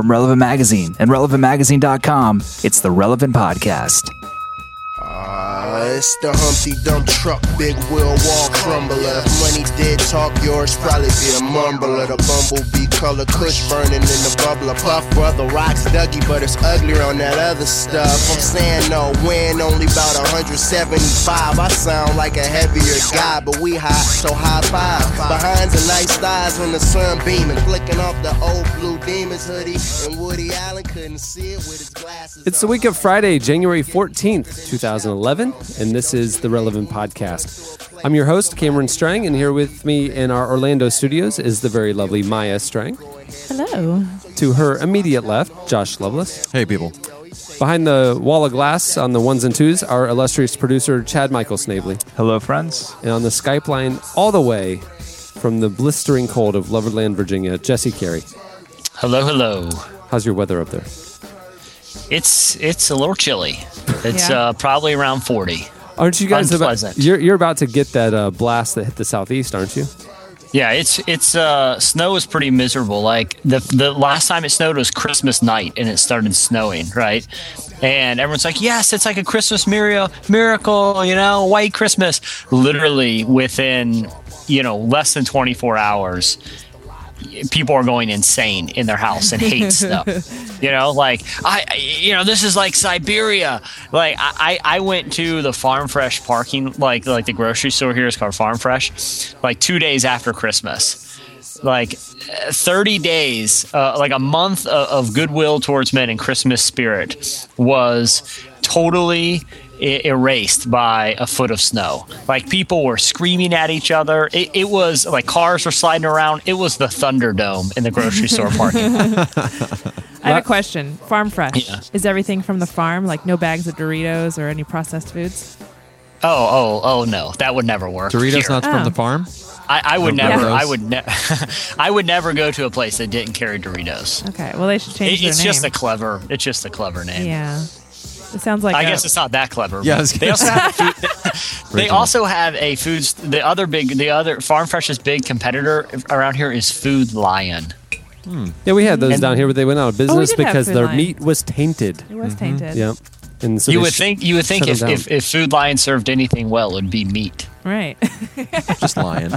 from Relevant Magazine and relevantmagazine.com. It's the Relevant Podcast. It's the Humpty Dump truck, big wheel wall crumbler. Money dead talk, yours probably be a mumbler. The bumblebee color kush burning in the bubbler. Puff brother rocks Dougie, but it's uglier on that other stuff. I'm saying no, weighing only about 175. I sound like a heavier guy, but we high, so high five. Behind the nice thighs when the sun beaming, flicking off the old blue Demons hoodie, and Woody Allen couldn't see it with his glasses. It's the week of Friday, January 14th, 2011. And this is the Relevant Podcast. I'm your host, Cameron Strang, and here with me in our Orlando studios is the very lovely Maya Strang. Hello. To her immediate left, Josh Loveless. Hey, people. Behind the wall of glass on the ones and twos, our illustrious producer, Chad Michael Snavely. Hello, friends. And on the Skype line, all the way from the blistering cold of Loverland, Virginia, Jesse Carey. Hello, hello. How's your weather up there? It's a little chilly. It's probably around 40. Aren't you guys unpleasant? You're about to get that blast that hit the southeast, aren't you? Yeah, it's snow is pretty miserable. Like the last time it snowed was Christmas night, and it started snowing, right? And everyone's like, yes, it's like a Christmas miracle, you know, white Christmas. Literally within, you know, less than 24 hours, people are going insane in their house and hate stuff. You know, like, this is like Siberia. Like, I went to the Farm Fresh parking, like the grocery store here is called Farm Fresh, like 2 days after Christmas. Like 30 days, like a month of goodwill towards men and Christmas spirit was totally erased by a foot of snow. Like, people were screaming at each other. It was like cars were sliding around. It was the Thunderdome in the grocery store parking lot. I have a question. Farm Fresh. Yeah. Is everything from the farm? Like, no bags of Doritos or any processed foods? Oh, no. That would never work. Doritos not from the farm? I would never go to a place that didn't carry Doritos. Okay. Well, they should change their name. It's just a clever name. Yeah. It sounds like I guess it's not that clever. Yeah, they also have a foods. The other Farm Fresh's big competitor around here is Food Lion. Hmm. Yeah, we had those down here, but they went out of business because their meat was tainted. It was tainted. Yep. And so you would think if Food Lion served anything well, it would be meat. Right. Just lion.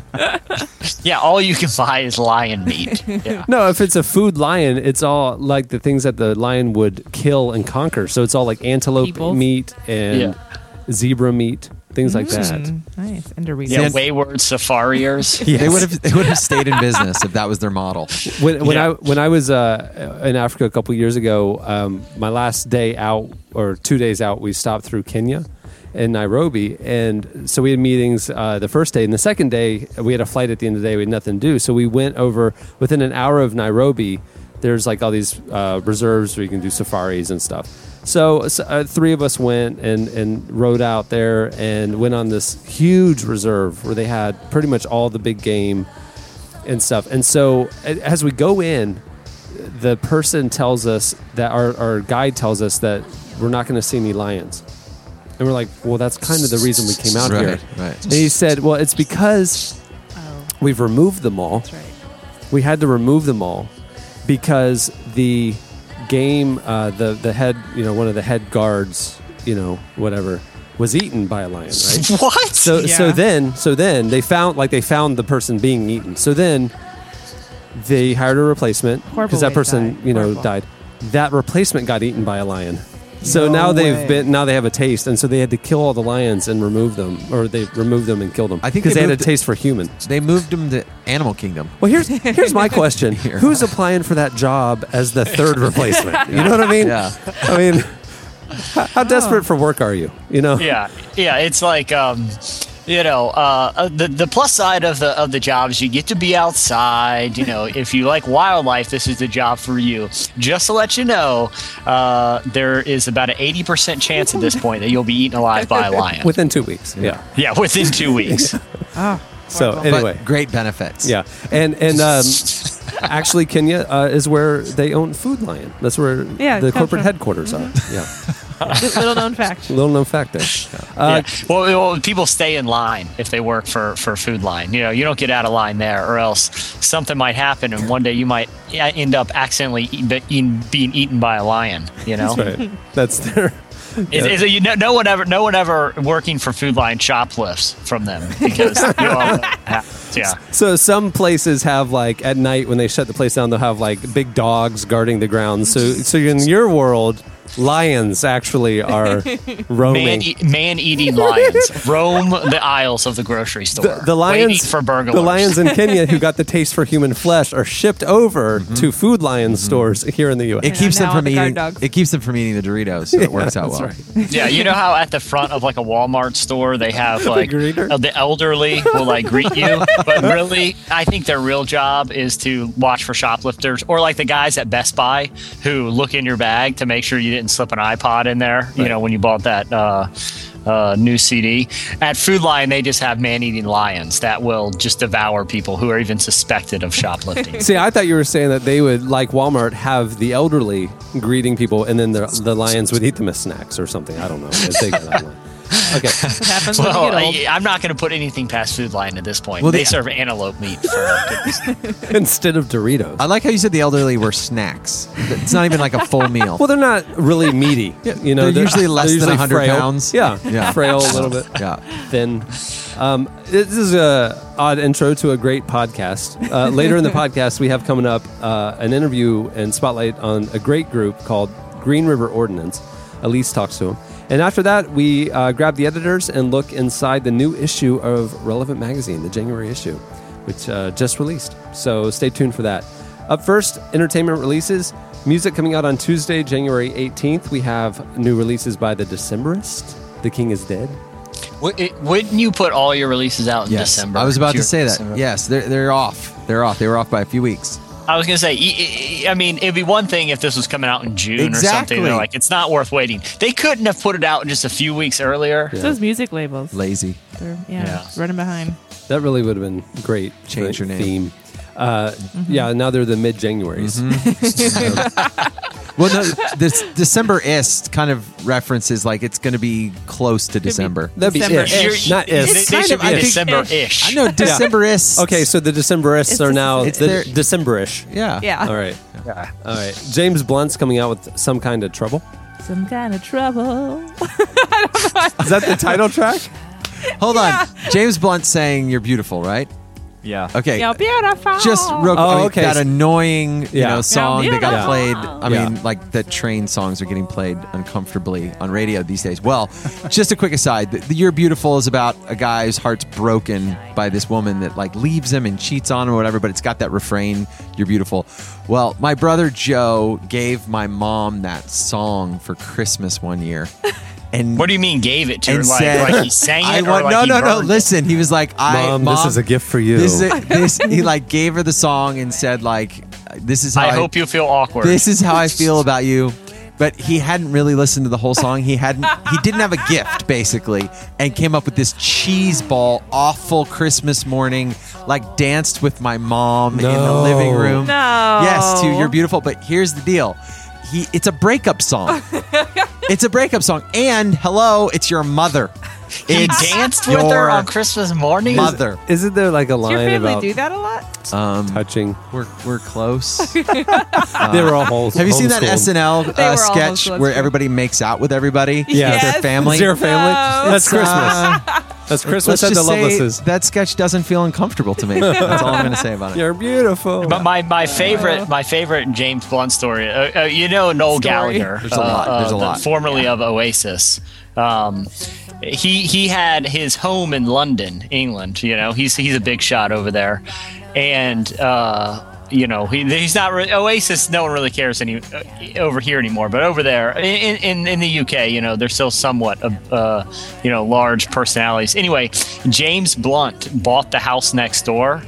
Yeah, all you can buy is lion meat. Yeah. No, if it's a food lion, it's all like the things that the lion would kill and conquer. So it's all like antelope meat and zebra meat, things like that. Nice. And Doritos. Yeah, wayward safariers. Yes. They would have stayed in business if that was their model. When I was in Africa a couple years ago, my last day out or 2 days out, we stopped through Kenya. In Nairobi, and so we had meetings the first day, and the second day we had a flight at the end of the day. We had nothing to do, so we went over within an hour of Nairobi. There's like all these reserves where you can do safaris and stuff. So three of us went and rode out there and went on this huge reserve where they had pretty much all the big game and stuff. And so as we go in, the person tells us that our guide tells us that we're not going to see any lions. And we're like, well, that's kind of the reason we came out here. Right. And he said, well, it's because we've removed them all. That's right. We had to remove them all because the game, the head, one of the head guards, whatever, was eaten by a lion, right? What? So then they found the person being eaten. So then they hired a replacement because that person, died. That replacement got eaten by a lion. So now they have a taste, and so they had to kill all the lions and remove them, or they removed them and killed them. I think because they had a taste for human. They moved them to Animal Kingdom. Well, here's my question: who's applying for that job as the third replacement? You know what I mean? Yeah. I mean, how desperate for work are you? You know? Yeah. It's like. The plus side of the jobs, you get to be outside. If you like wildlife, this is the job for you. Just to let you know, there is about an 80% chance at this point that you'll be eaten alive by a lion within 2 weeks. Yeah. Yeah, within 2 weeks. So anyway, but great benefits. Yeah, and actually, Kenya is where they own Food Lion. That's where the corporate headquarters are. Yeah. Just little known fact. Little known fact there. Yeah. Well, people stay in line if they work for Food Line. You know, you don't get out of line there, or else something might happen, and one day you might end up accidentally being eaten by a lion. You know, that's right. That's their. It's you know, no one ever working for Food Lion shoplifts from them because you know, yeah. So some places have like at night when they shut the place down, they'll have like big dogs guarding the grounds. So in your world, lions actually are roaming. Man-eating lions roam the aisles of the grocery store. The lions for burglars. The lions in Kenya who got the taste for human flesh are shipped over to Food Lion stores here in the U.S. It keeps them from eating the Doritos, so it works out well. Right. Yeah, you know how at the front of like a Walmart store they have like the elderly will like greet you, but really I think their real job is to watch for shoplifters or like the guys at Best Buy who look in your bag to make sure you didn't slip an iPod in there, right. You know, when you bought that new CD. At Food Lion, they just have man-eating lions that will just devour people who are even suspected of shoplifting. See, I thought you were saying that they would, like Walmart, have the elderly greeting people, and then the lions would eat them as snacks or something. I don't know. Okay. Well, I'm not going to put anything past Food Lion at this point. Well, they serve antelope meat instead of Doritos. I like how you said the elderly were snacks. It's not even like a full meal. Well, they're not really meaty. You know, they're usually less than 100 pounds. Yeah, frail a little bit. Yeah, thin. This is an odd intro to a great podcast. Later in the podcast, we have coming up an interview and spotlight on a great group called Green River Ordinance. Elise talks to them. And after that, we grab the editors and look inside the new issue of Relevant Magazine, the January issue, which just released. So stay tuned for that. Up first, entertainment releases. Music coming out on Tuesday, January 18th. We have new releases by The Decemberists, The King is Dead. Wouldn't you put all your releases out in December? I was about to say that. December. Yes, they're off. They're off. They were off by a few weeks. I was going to say, I mean, it'd be one thing if this was coming out in June or something. They're like, it's not worth waiting. They couldn't have put it out just a few weeks earlier. Yeah. Those music labels. Lazy. They're, running behind. That really would have been great. Change your name. Theme. Yeah, now they're the mid-Januarys. Well, no, this Decemberist kind of references like it's going to be close to December. That'd be December-ish. Not is. It's kind of December-ish. I know Decemberists. Okay, so the Decemberists are now Decemberish. Yeah. Yeah. All right. Yeah. All right. James Blunt's coming out with Some Kind of Trouble. Some Kind of Trouble. Is that the title track? Hold on. James Blunt saying "You're Beautiful," right? Yeah. Okay. You're beautiful. Just real quick. Oh, okay. That annoying, song that got played. I mean, like the train songs are getting played uncomfortably on radio these days. Well, just a quick aside. The "You're Beautiful" is about a guy whose heart's broken by this woman that like leaves him and cheats on him or whatever. But it's got that refrain, "You're beautiful." Well, my brother Joe gave my mom that song for Christmas one year. And what do you mean gave it to her? Like he sang it? No. Listen, he was like, Mom, this is a gift for you. He like gave her the song and said like, this is how I hope you feel awkward. This is how I feel about you. But he hadn't really listened to the whole song. He didn't have a gift basically, and came up with this cheese ball, awful Christmas morning. Like danced with my mom in the living room. No. Yes, to "You're Beautiful." But here's the deal. It's a breakup song. It's a breakup song. And hello, it's your mother. He danced with her on Christmas morning. Mother, isn't there like a line about? Does your family do that a lot? Touching. We're close. They were all whole. Have you seen that SNL sketch where everybody makes out with everybody? Yeah, their family. It's your family. No. That's Christmas. That's Christmas at the Lovelaces. That sketch doesn't feel uncomfortable to me. That's all I'm going to say about it. You're beautiful. But my favorite James Blunt story. You know Noel Gallagher. There's a lot. Formerly of Oasis. He had his home in London, England. You know, he's a big shot over there, and you know he's not really, Oasis. No one really cares over here anymore. But over there in the UK, you know, they're still somewhat of you know, large personalities. Anyway, James Blunt bought the house next door.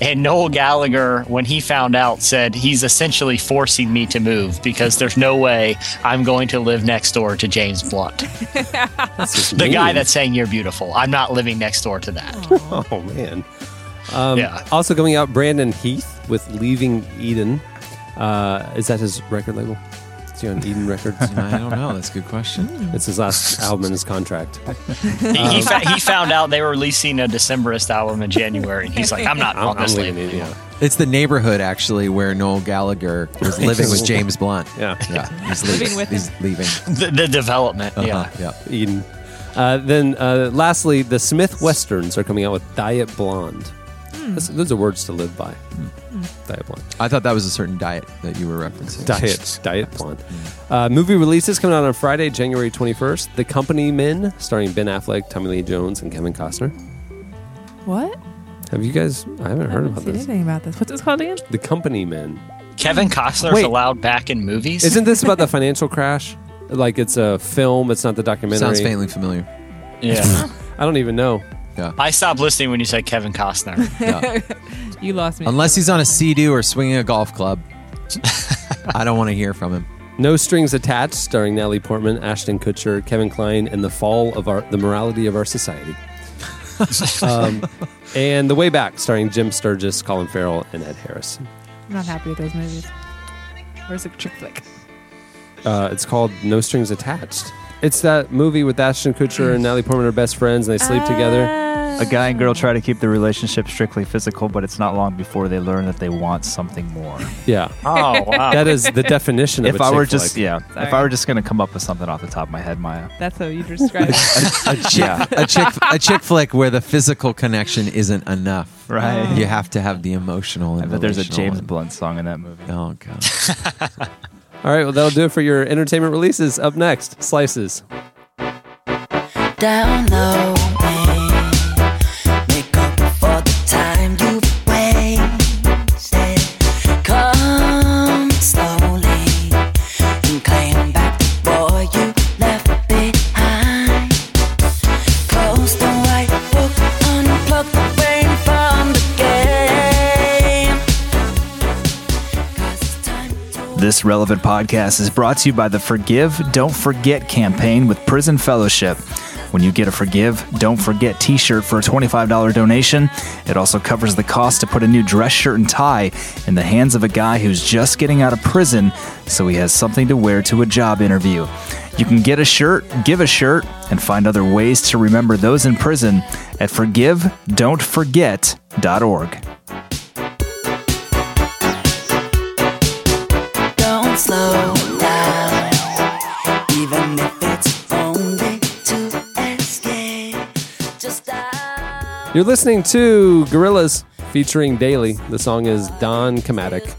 And Noel Gallagher, when he found out, said he's essentially forcing me to move because there's no way I'm going to live next door to James Blunt. The guy that's saying "You're beautiful." I'm not living next door to that. Oh, man. Also coming out, Brandon Heath with Leaving Eden. Is that his record label? Is he on Eden Records? I don't know. That's a good question. It's his last album in his contract. He found out they were releasing a Decemberist album in January. And he's like, I'm not on this label. Yeah. It's the neighborhood, actually, where Noel Gallagher was living with James Blunt. Yeah. He's leaving. The development. Yeah. Eden. Then lastly, the Smith Westerns are coming out with Diet Blonde. Those are words to live by. Diet Blonde. I thought that was a certain diet that you were referencing. Diet Blonde. Movie releases coming out on Friday, January 21st. The Company Men, starring Ben Affleck, Tommy Lee Jones, and Kevin Costner. What? Have you guys? I haven't heard about this. I haven't seen anything about this. What's it called again? The Company Men. Kevin Costner's allowed back in movies? Isn't this about the financial crash? Like it's a film. It's not the documentary. Sounds faintly familiar. Yeah. I don't even know. Yeah. I stopped listening when you said Kevin Costner. Yeah. You lost me. Unless he's on a sea-doo or swinging a golf club. I don't want to hear from him. No Strings Attached, starring Natalie Portman, Ashton Kutcher, Kevin Kline, and the fall of the morality of our society. And The Way Back, starring Jim Sturgess, Colin Farrell, and Ed Harris. I'm not happy with those movies. Where's the trick flick? It's called No Strings Attached. It's that movie with Ashton Kutcher and Natalie Portman are best friends, and they sleep together. A guy and girl try to keep the relationship strictly physical, but it's not long before they learn that they want something more. Yeah. Oh, wow. That is the definition of If I were just going to come up with something off the top of my head, Maya. That's how you describe it. A chick flick where the physical connection isn't enough. Right. Oh. You have to have the emotional. I bet there's a James Blunt song in that movie. Oh, God. All right, well, that'll do it for your entertainment releases. Up next, Slices. Down low, make up for the time you've wasted. Come slowly and claim back the boy you left behind. Close the white book, unplug the brain from the game. 'Cause it's time to... This Relevant Podcast is brought to you by the Forgive Don't Forget campaign with Prison Fellowship. When you get a Forgive Don't Forget t-shirt for a $25 donation, it also covers the cost to put a new dress shirt and tie in the hands of a guy who's just getting out of prison so he has something to wear to a job interview. You can get a shirt, give a shirt, and find other ways to remember those in prison at forgivedon'tforget.org. Slow down, even if it's only to escape. Just die. You're listening to Gorillaz featuring Daily. The song is Don Chematic.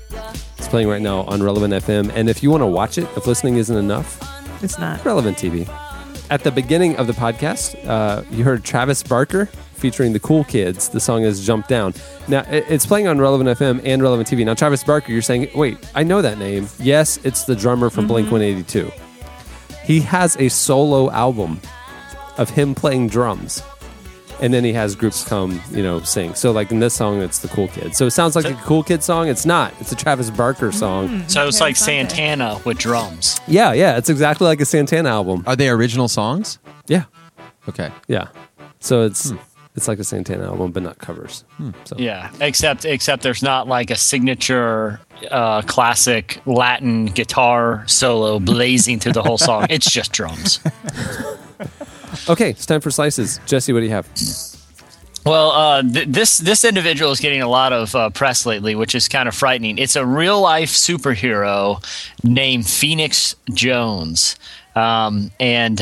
It's playing right now on Relevant FM. And if you want to watch it, if listening isn't enough, it's not. Relevant TV. At the beginning of the podcast, you heard Travis Barker featuring the Cool Kids. The song is Jump Down. Now, it's playing on Relevant FM and Relevant TV. Now, Travis Barker, you're saying, wait, I know that name. Yes, it's the drummer from Blink-182. He has a solo album of him playing drums. And then he has groups come, sing. So, like in this song, it's the Cool Kids. So it sounds like a Cool Kids song. It's not. It's a Travis Barker song. So it's like Santana with drums. Yeah. It's exactly like a Santana album. Are they original songs? Yeah. Okay. Yeah. So it's like a Santana album, but not covers. So. Yeah. Except there's not like a signature classic Latin guitar solo blazing through the whole song. It's just drums. Okay, it's time for Slices. Jesse, what do you have? Well, this individual is getting a lot of press lately, which is kind of frightening. It's a real-life superhero named Phoenix Jones, and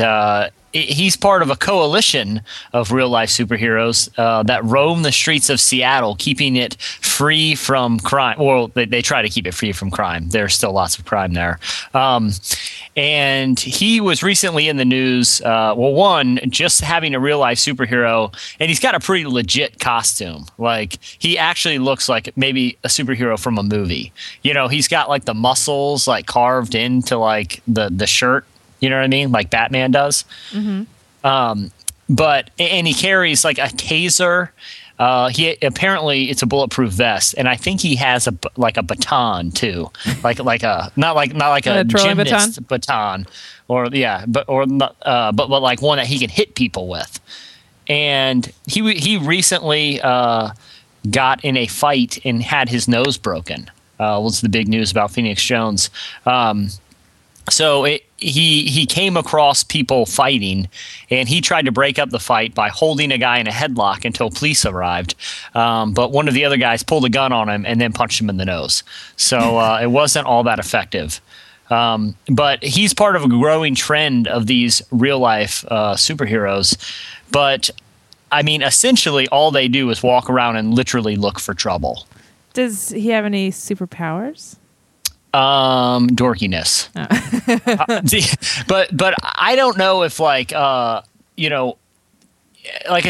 he's part of a coalition of real-life superheroes that roam the streets of Seattle, keeping it free from crime. Well, they try to keep it free from crime. There's still lots of crime there. And he was recently in the news, just having a real-life superhero, and he's got a pretty legit costume. Like, he actually looks like maybe a superhero from a movie. He's got, like, the muscles, like, carved into, like, the shirt. You know what I mean? Like Batman does. Mm-hmm. And he carries like a taser. He apparently it's a bulletproof vest, and I think he has a baton too, not like a gymnast baton, but like one that he can hit people with. And he recently got in a fight and had his nose broken. Was the big news about Phoenix Jones. So he came across people fighting, and he tried to break up the fight by holding a guy in a headlock until police arrived. But one of the other guys pulled a gun on him and then punched him in the nose. So it wasn't all that effective. But he's part of a growing trend of these real-life superheroes. But, I mean, essentially all they do is walk around and literally look for trouble. Does he have any superpowers? Dorkiness. Oh. But I don't know if like I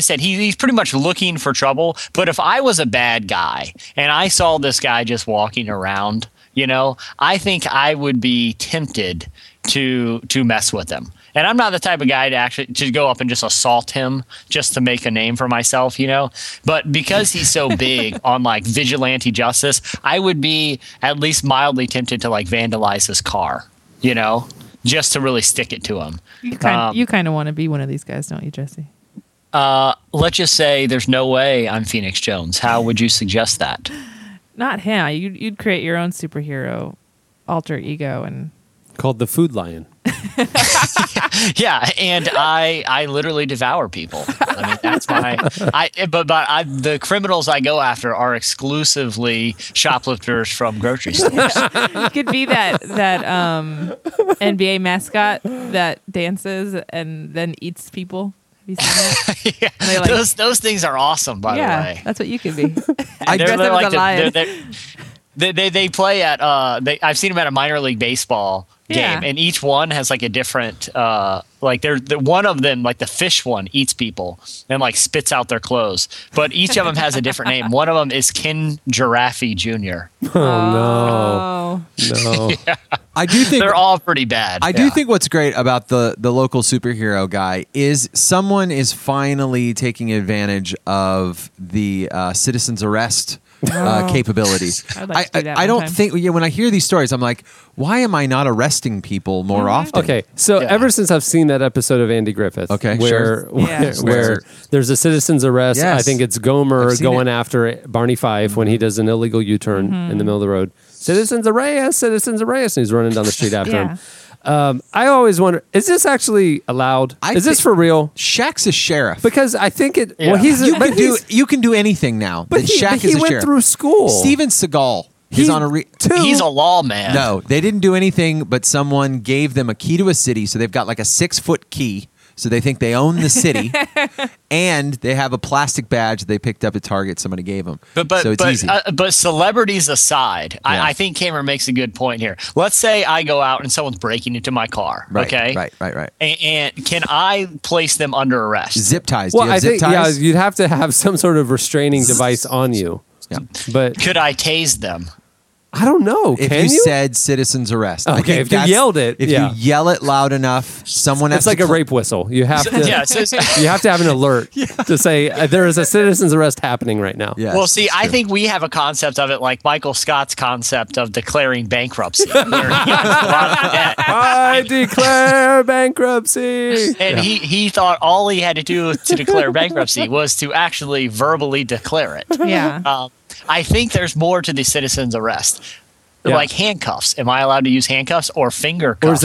said, he's pretty much looking for trouble. But if I was a bad guy and I saw this guy just walking around, I think I would be tempted to mess with him. And I'm not the type of guy to go up and just assault him just to make a name for myself, But because he's so big on like vigilante justice, I would be at least mildly tempted to like vandalize his car, just to really stick it to him. You kind of want to be one of these guys, don't you, Jesse? Let's just say there's no way I'm Phoenix Jones. How would you suggest that? Not him. You'd create your own superhero alter ego and called the Food Lion. Yeah, and I literally devour people. I mean, that's why but the criminals I go after are exclusively shoplifters from grocery stores. You could be that NBA mascot that dances and then eats people. Have you seen that? Yeah. Like, those things are awesome, by the way. That's what you could be. I dress up as a lion. They play at I've seen them at a minor league baseball game, and each one has like a different one of them, like the fish one, eats people and like spits out their clothes, but each of them has a different name. One of them is Ken Giraffe Jr. Oh no. Yeah. I do think they're all pretty bad. I do think what's great about the local superhero guy is someone is finally taking advantage of the citizen's arrest capabilities. I don't think when I hear these stories, I'm like, why am I not arresting people more often? Okay, so ever since I've seen that episode of Andy Griffith, where there's a citizen's arrest, yes. I think it's Gomer going after Barney Fife when he does an illegal U-turn in the middle of the road. Citizen's arrest, and he's running down the street after him. I always wonder, is this actually allowed? Is this for real? Shaq's a sheriff. Because I think it... Yeah. Well, you can do anything now. But he went through school. Steven Seagal. He's a lawman. No, they didn't do anything, but someone gave them a key to a city, so they've got like a 6-foot key, so they think they own the city, and they have a plastic badge they picked up at Target somebody gave them. But celebrities aside, I think Cameron makes a good point here. Let's say I go out and someone's breaking into my car. Right, okay, right. And can I place them under arrest? Zip ties. Well, I think you'd have to have some sort of restraining device on you. Yeah. But could I tase them? I don't know. If you said citizen's arrest. Okay, I think if you yelled it. If you yell it loud enough, someone has to... It's like a rape whistle. You have to you have to have an alert to say, there is a citizen's arrest happening right now. Yes, well, see, I think we have a concept of it like Michael Scott's concept of declaring bankruptcy. I declare bankruptcy. And he thought all he had to do to declare bankruptcy was to actually verbally declare it. Yeah. I think there's more to the citizen's arrest, like handcuffs. Am I allowed to use handcuffs or finger cuffs? Or is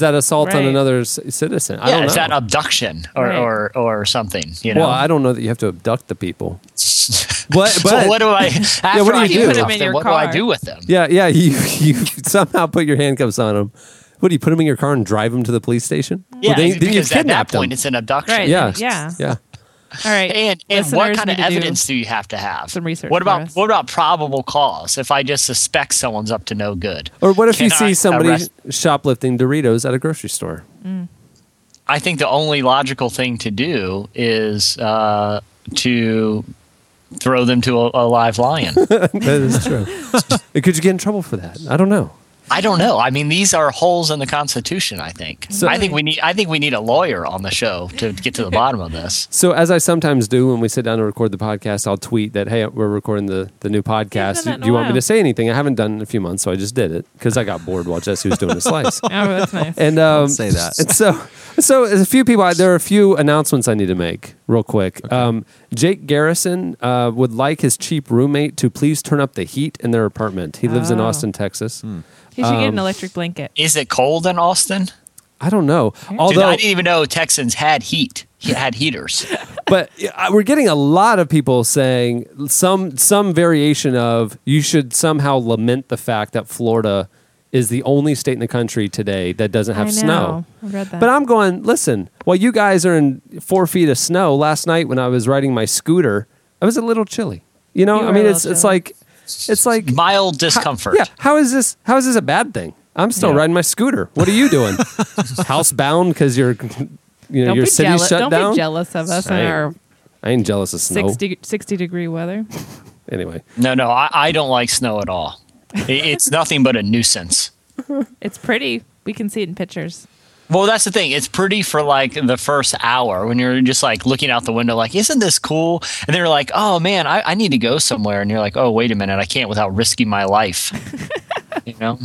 that assault? On another citizen? I don't know. Is that abduction or something? Well, I don't know that you have to abduct the people. So what do I? What do I do with them? Yeah. You somehow put your handcuffs on them. What, do you put them in your car and drive them to the police station? Yeah, well, because at that point it's an abduction. Right. Yeah. All right. And what kind of evidence do you have to have? Some research. What about probable cause? If I just suspect someone's up to no good, or what if you see somebody shoplifting Doritos at a grocery store? Mm. I think the only logical thing to do is to throw them to a live lion. That is true. Could you get in trouble for that? I don't know. I mean, these are holes in the Constitution, I think. So, I think we need a lawyer on the show to get to the bottom of this. So as I sometimes do when we sit down to record the podcast, I'll tweet that, hey, we're recording the new podcast. Do you want me to say anything? I haven't done it in a few months, so I just did it because I got bored while Jesse was doing the slice. Oh, that's nice. And don't say that. And so there are a few announcements I need to make real quick. Okay. Jake Garrison would like his cheap roommate to please turn up the heat in their apartment. He lives in Austin, Texas. Hmm. He should get an electric blanket. Is it cold in Austin? I don't know. Although, dude, I didn't even know Texans had heat. Had heaters. But we're getting a lot of people saying some variation of you should somehow lament the fact that Florida is the only state in the country today that doesn't have snow. I read that. But I'm going, listen, while you guys are in 4 feet of snow, last night when I was riding my scooter, I was a little chilly. You know, I mean, it's like mild discomfort. How is this a bad thing? I'm still riding my scooter. What are you doing? Housebound because you're... You know, your city shut down. Don't be jealous of us. I ain't jealous of snow. 60-degree weather. Anyway. No, I don't like snow at all. It's nothing but a nuisance. It's pretty. We can see it in pictures. Well, that's the thing. It's pretty for like the first hour when you're just like looking out the window like, isn't this cool? And they're like, oh, man, I need to go somewhere. And you're like, oh, wait a minute. I can't without risking my life. You know?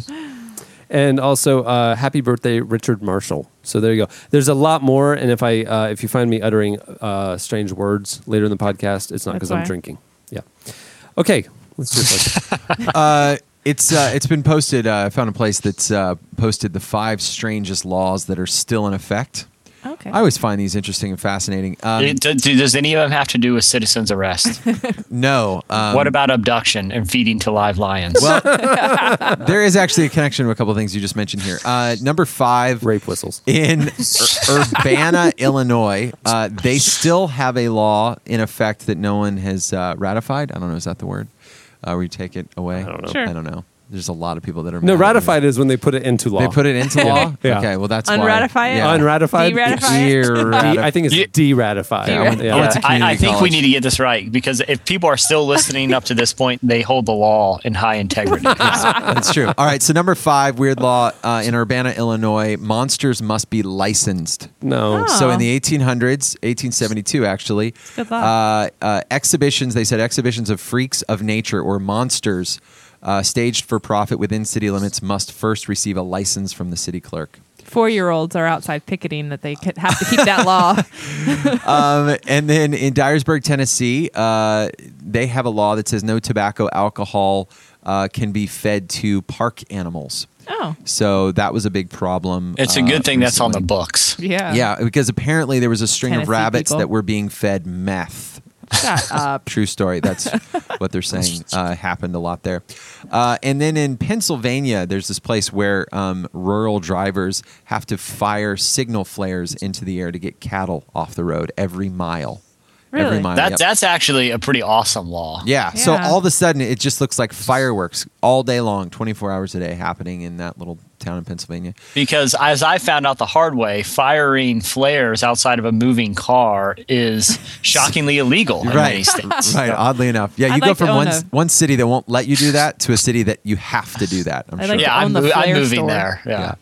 And also, happy birthday, Richard Marshall. So there you go. There's a lot more, and if you find me uttering strange words later in the podcast, it's not because I'm drinking. Yeah. Okay. Let's do it. It's been posted. I found a place that's posted the 5 strangest laws that are still in effect. Okay. I always find these interesting and fascinating. Does any of them have to do with citizen's arrest? No. What about abduction and feeding to live lions? Well, there is actually a connection to a couple of things you just mentioned here. Number 5. Rape whistles. In Urbana, Illinois, they still have a law in effect that no one has ratified. I don't know. Is that the word? Where you take it away? I don't know. Sure. I don't know. There's a lot of people that are... No, ratified is when they put it into law. They put it into law? Yeah. Okay, well, that's why. Unratified? De-ratified? I think it's de-ratified. I think we need to get this right, because if people are still listening up to this point, they hold the law in high integrity. That's true. All right, so number 5, weird law in Urbana, Illinois, monsters must be licensed. No. Oh. So in the 1800s, 1872 actually, exhibitions, they said exhibitions of freaks of nature or monsters staged for profit within city limits must first receive a license from the city clerk. 4-year-olds are outside picketing that they have to keep that law. And then in Dyersburg, Tennessee, they have a law that says no tobacco, alcohol can be fed to park animals. Oh. So that was a big problem. It's a good thing recently. That's on the books. Yeah. Yeah, because apparently there was a string of rabbits that were being fed meth. Shut up. True story. That's what they're saying happened a lot there. And then in Pennsylvania, there's this place where rural drivers have to fire signal flares into the air to get cattle off the road every mile. Really? Every mile, that's actually a pretty awesome law. Yeah. So all of a sudden, it just looks like fireworks all day long, 24 hours a day happening in that little town in Pennsylvania. Because as I found out the hard way, firing flares outside of a moving car is shockingly illegal in many states. Right. Oddly enough. Yeah, you go from one city that won't let you do that to a city that you have to do that. I'm sure. Yeah, I'm moving there. Yeah.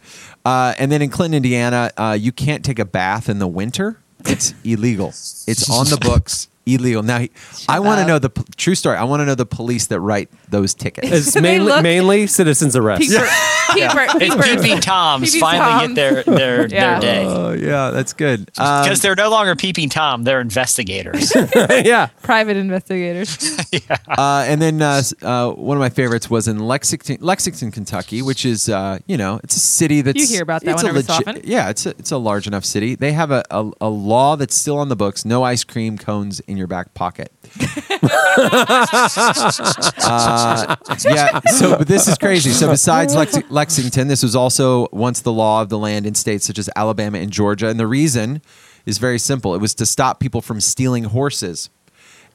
And then in Clinton, Indiana, you can't take a bath in the winter. It's illegal. It's on the books. Illegal. Now, I want to know the true story. I want to know the police that write those tickets. It's mainly citizens arrest. Peeping Toms finally get their day. Oh, yeah, that's good. Because they're no longer Peeping Tom. They're investigators. Yeah. Private investigators. Yeah. And then one of my favorites was in Lexington, Kentucky, which is, it's a city that's... You hear about that one every so often. Yeah, it's a large enough city. They have a law that's still on the books. No ice cream cones in your back pocket. But this is crazy. So besides Lexington, this was also once the law of the land in states such as Alabama and Georgia. And the reason is very simple. It was to stop people from stealing horses.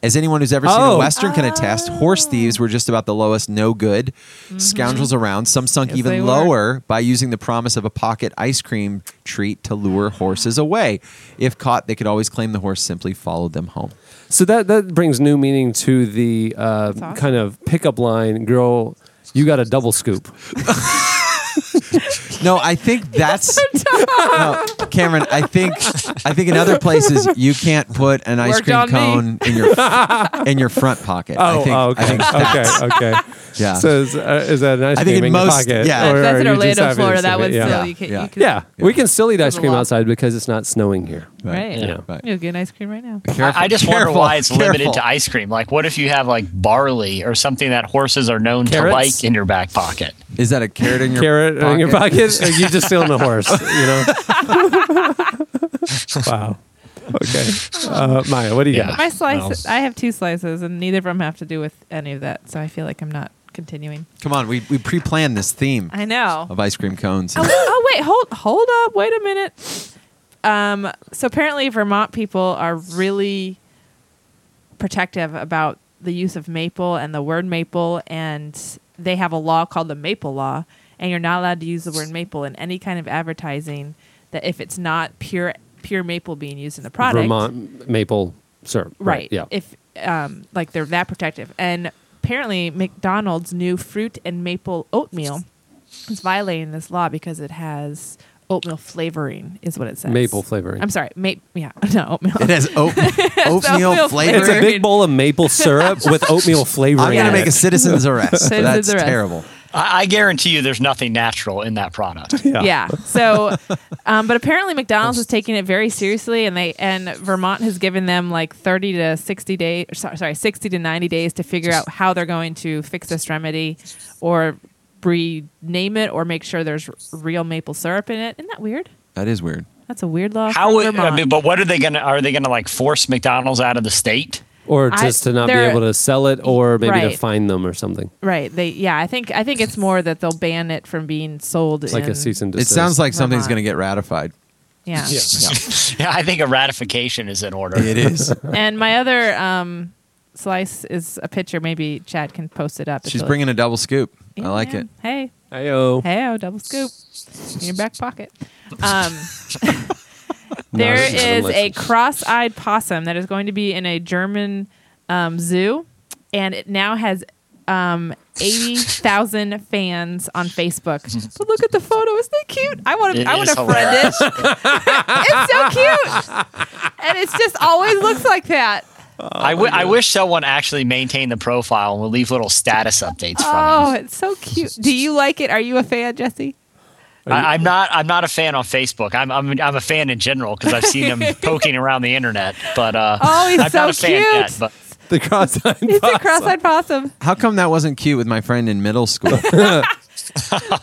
As anyone who's ever seen a Western can attest, horse thieves were just about the lowest no good scoundrels around. Some sunk even lower by using the promise of a pocket ice cream treat to lure horses away. If caught, they could always claim the horse simply followed them home. So that brings new meaning to the kind of pickup line, girl, you got a double scoop. No, I think that's Cameron. I think in other places you can't put an ice cream cone in your front pocket. Oh, I think okay. Yeah. So is that an ice cream in your pocket? Yeah, that's in Orlando, Florida. That one's still you can. Yeah, we can still eat ice cream outside because it's not snowing here. Right. Yeah. You'll get an ice cream right now. I just wonder why it's limited to ice cream. Like, what if you have like barley or something that horses are known to like in your back pocket? Is that a carrot in your pocket? In your pocket? Or are you just stealing a horse? Wow. Okay. Maya, what do you got? My slice. I have two slices, and neither of them have to do with any of that. So I feel like I'm not continuing. Come on, we pre-planned this theme. I know. Of ice cream cones. Oh wait, hold up, wait a minute. So apparently, Vermont people are really protective about the use of maple and the word maple, and they have a law called the Maple Law, and you're not allowed to use the word maple in any kind of advertising that if it's not pure maple being used in the product. Vermont maple syrup. Right. Yeah. If like they're that protective. And apparently McDonald's new fruit and maple oatmeal is violating this law because it has oatmeal flavoring is what it says. Maple flavoring. I'm sorry. Oatmeal. It has oatmeal flavoring. It's a big bowl of maple syrup with oatmeal flavoring. I'm going to make a citizen's arrest. That's terrible. I guarantee you there's nothing natural in that product. Yeah. So, but apparently McDonald's is taking it very seriously, and Vermont has given them like 60 to 90 days to figure out how they're going to fix this remedy or rename it or make sure there's real maple syrup in it. Isn't that weird? That is weird. That's a weird law. But what are they going to? Are they going to like force McDonald's out of the state? Or just to not be able to sell it, or maybe to fine them or something. Right. I think it's more that they'll ban it from being sold. It's like a cease and desist. It sounds like something's going to get ratified. Yeah. I think a ratification is in order. It is. And my other slice is a picture. Maybe Chad can post it up. She's bringing a double scoop. Yeah, I like it. Hey. Hey-o. Double scoop. In your back pocket. There is a cross-eyed possum that is going to be in a German zoo, and it now has 80,000 fans on Facebook. But look at the photo; isn't it cute? I want to friend it. It's so cute, and it just always looks like that. I wish someone actually maintained the profile and would leave little status updates from it. Oh, it's so cute! Do you like it? Are you a fan, Jesse? I'm not a fan on Facebook. I'm a fan in general because I've seen him poking around the internet. But I'm not a fan yet. The cross-eyed possum. It's a cross-eyed possum. How come that wasn't cute with my friend in middle school?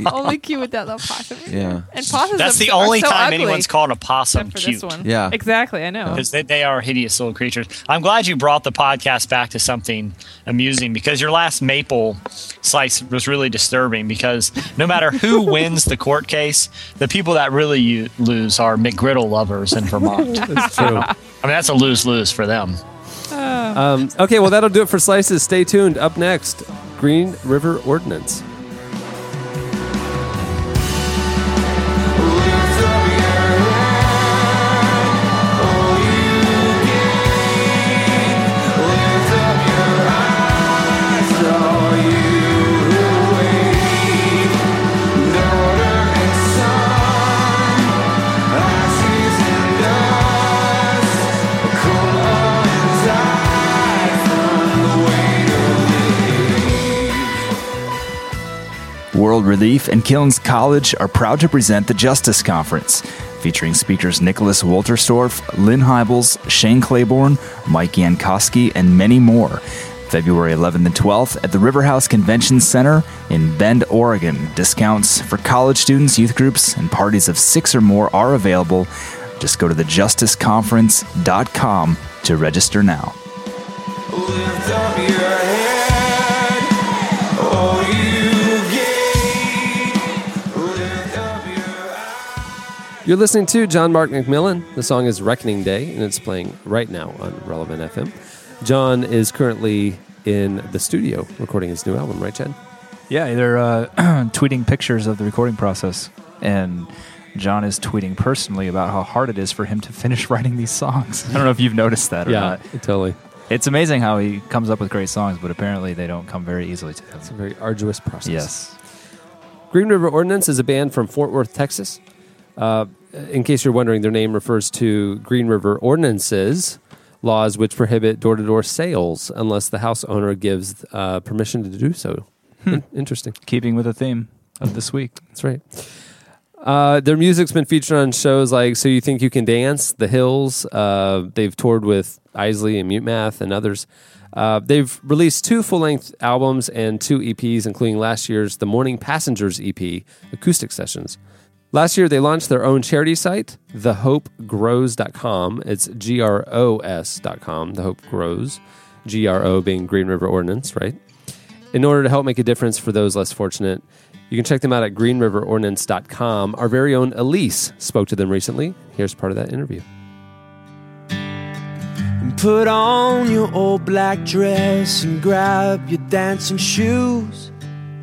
Only cute with that little possum. Yeah, and possums. That's the only time anyone's called a possum cute. Yeah, exactly. I know because they are hideous little creatures. I'm glad you brought the podcast back to something amusing because your last maple slice was really disturbing. Because no matter who wins the court case, the people that really lose are McGriddle lovers in Vermont. That's true. I mean, that's a lose-lose for them. Okay, well, that'll do it for slices. Stay tuned. Up next, Green River Ordinance. World Relief and Kilns College are proud to present the Justice Conference, featuring speakers Nicholas Wolterstorff, Lynn Hybels, Shane Claiborne, Mike Yankoski, and many more. February 11th and 12th at the Riverhouse Convention Center in Bend, Oregon. Discounts for college students, youth groups, and parties of 6 or more are available. Just go to thejusticeconference.com to register now. Lift up your head, oh, you. You're listening to John Mark McMillan. The song is Reckoning Day, and it's playing right now on Relevant FM. John is currently in the studio recording his new album, right, Chad? Yeah, they're tweeting pictures of the recording process, and John is tweeting personally about how hard it is for him to finish writing these songs. I don't know if you've noticed that or not. Yeah, totally. It's amazing how he comes up with great songs, but apparently they don't come very easily to him. It's a very arduous process. Yes. Green River Ordinance is a band from Fort Worth, Texas. In case you're wondering, their name refers to Green River Ordinances, laws which prohibit door-to-door sales unless the house owner gives permission to do so. Interesting. Keeping with the theme of this week. That's right. Their music's been featured on shows like So You Think You Can Dance, The Hills. They've toured with Isley and Mute Math and others. They've released 2 full-length albums and 2 EPs, including last year's The Morning Passengers EP, Acoustic Sessions. Last year, they launched their own charity site, thehopegrows.com. It's GROS.com, The Hope Grows, GRO being Green River Ordinance, right? In order to help make a difference for those less fortunate. You can check them out at greenriverordinance.com. Our very own Elise spoke to them recently. Here's part of that interview. Put on your old black dress and grab your dancing shoes.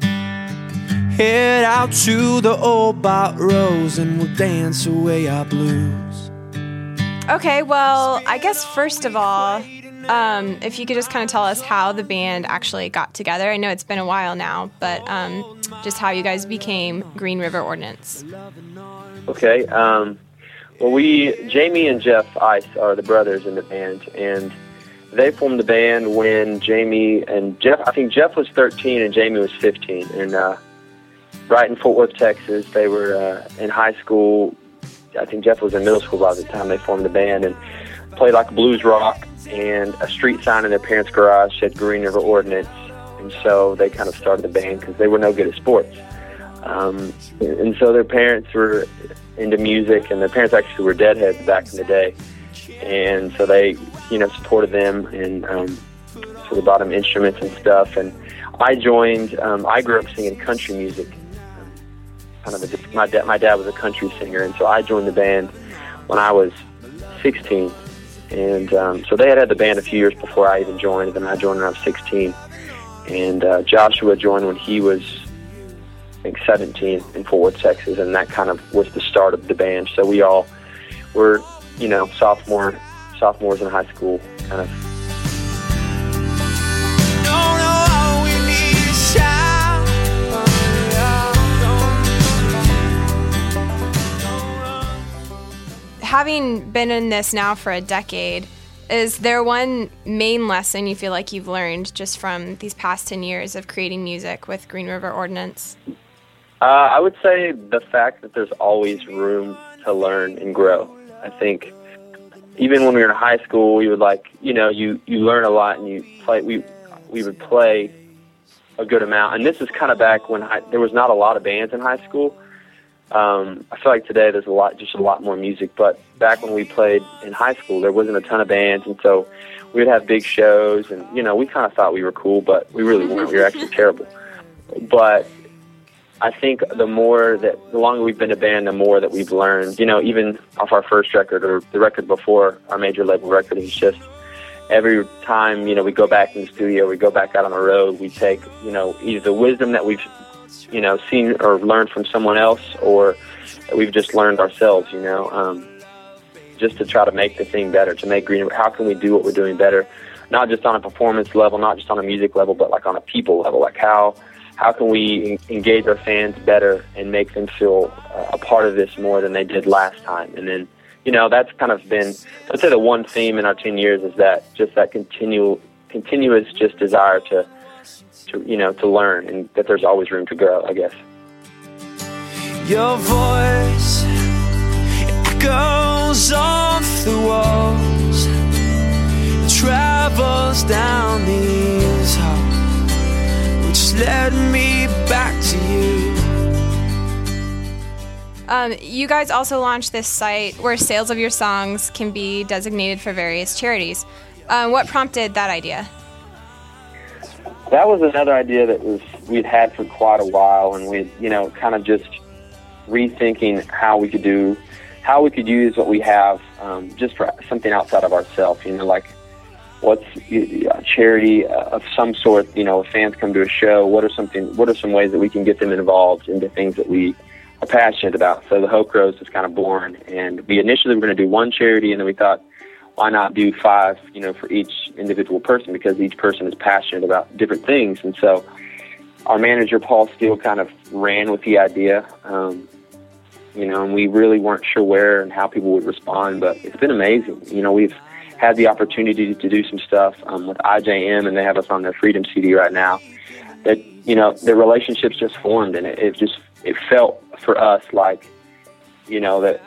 Head out to the old Bot Rose and we'll dance away our blues. Okay, well, I guess first of all, if you could just kind of tell us how the band actually got together. I know it's been a while now, but just how you guys became Green River Ordinance. Okay. Well, Jamie and Jeff Ice are the brothers in the band, and they formed the band when Jamie and Jeff, I think Jeff was 13 and Jamie was 15, and right in Fort Worth, Texas, they were in high school. I think Jeff was in middle school by the time they formed the band, and played like blues rock, and a street sign in their parents' garage said Green River Ordinance, and so they kind of started the band because they were no good at sports. And so their parents were into music, and their parents actually were Deadheads back in the day, and so they, you know, supported them, and so they bought them instruments and stuff, and I joined. I grew up singing country music. My dad was a country singer, and so I joined the band when I was 16, and so they had the band a few years before I even joined, and I joined when I was 16, and Joshua joined when he was, I think, 17 in Fort Worth, Texas, and that kind of was the start of the band. So we all were, you know, sophomores in high school, kind of. Having been in this now for a decade, is there one main lesson you feel like you've learned just from these past 10 years of creating music with Green River Ordinance? I would say the fact that there's always room to learn and grow. I think even when we were in high school, we would you learn a lot and you play. We would play a good amount. And this is kind of back when there was not a lot of bands in high school. I feel like today there's a lot more music, but back when we played in high school, there wasn't a ton of bands, and so we'd have big shows, and, you know, we kind of thought we were cool, but we really weren't. We were actually terrible. But I think the longer we've been a band, the more that we've learned, you know, even off our first record or the record before our major label record, it's just every time, you know, we go back in the studio, we go back out on the road, we take, you know, either the wisdom that we've seen or learned from someone else, or we've just learned ourselves, just to try to make the thing better, to make Green River. How can we do what we're doing better, not just on a performance level, not just on a music level, but like on a people level? Like how can we engage our fans better and make them feel a part of this more than they did last time? And then, you know, that's kind of been, I'd say, the one theme in our 10 years is that just that continuous just desire to learn, and that there's always room to grow, I guess. Your voice, it goes off the walls, it travels down these halls, which led me back to you. You guys also launched this site where sales of your songs can be designated for various charities. What prompted that idea? That was another idea that we'd had for quite a while, and we, you know, kind of just rethinking how we could use what we have, just for something outside of ourselves. You know, like what's a charity of some sort. You know, if fans come to a show, what are some ways that we can get them involved into things that we are passionate about? So the Hope Grows was kind of born, and we initially were going to do one charity, and then we thought, why not do 5, you know, for each individual person, because each person is passionate about different things. And so our manager, Paul Steele, kind of ran with the idea, and we really weren't sure where and how people would respond, but it's been amazing. You know, we've had the opportunity to do some stuff with IJM, and they have us on their Freedom CD right now. That, you know, the relationships just formed, and it felt for us like, you know, that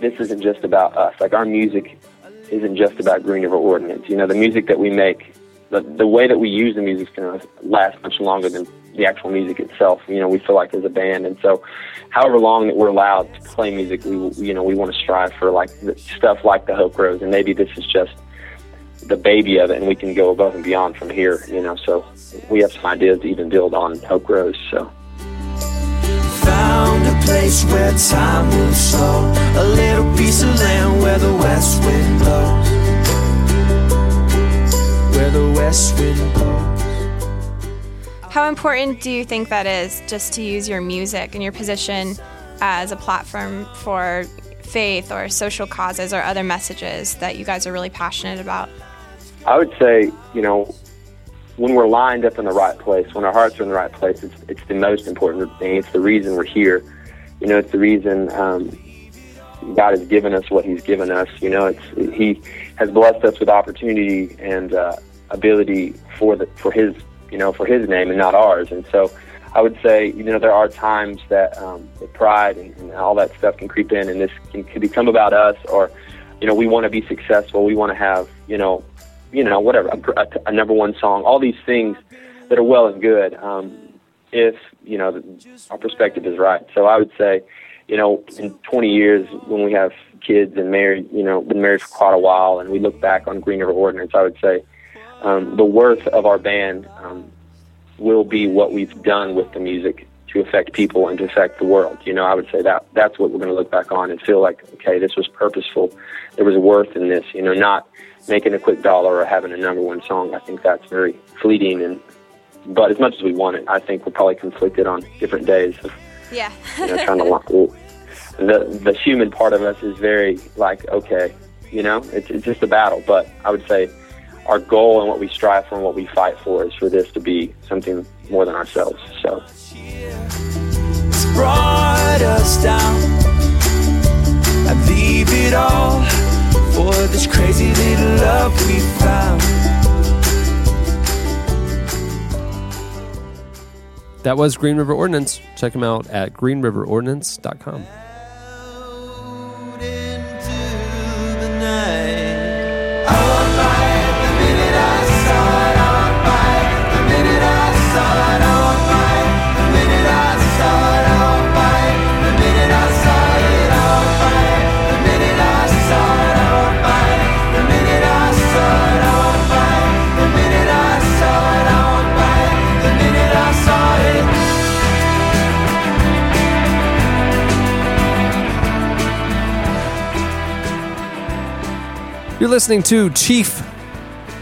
this isn't just about us. Like, our music isn't just about Green River Ordinance. You know, the music that we make, the way that we use the music is going to last much longer than the actual music itself. You know, we feel like as a band, and so however long that we're allowed to play music, we want to strive for like stuff like the Hope Rose, and maybe this is just the baby of it, and we can go above and beyond from here. You know, so we have some ideas to even build on Hope Rose. So found a place where time moves slow, a little piece of land where the west wind blows. How important do you think that is, just to use your music and your position as a platform for faith or social causes or other messages that you guys are really passionate about? I would say, you know, when we're lined up in the right place, when our hearts are in the right place, it's the most important thing. It's the reason we're here. You know, it's the reason God has given us what He's given us. You know, He has blessed us with opportunity and ability for his name and not ours. And so I would say, you know, there are times that the pride and all that stuff can creep in, and this can become about us, or, you know, we want to be successful, we want to have, you know, whatever, a number one song, all these things that are well and good, if, you know, our perspective is right. So I would say, you know, in 20 years, when we have kids and married, you know, been married for quite a while, and we look back on Green River Ordinance, I would say, the worth of our band will be what we've done with the music to affect people and to affect the world. You know, I would say that's what we're going to look back on and feel like, okay, this was purposeful. There was worth in this, you know, not making a quick dollar or having a number one song. I think that's very fleeting, but as much as we want it, I think we're probably conflicted on different days. Yeah. You know, trying to the human part of us is very like, okay, you know, it's just a battle, but I would say our goal and what we strive for and what we fight for is for this to be something more than ourselves. So it's brought us down. I leave it all for this crazy little love we found. That was Green River Ordinance. Check them out at greenriverordinance.com. You're listening to Chief.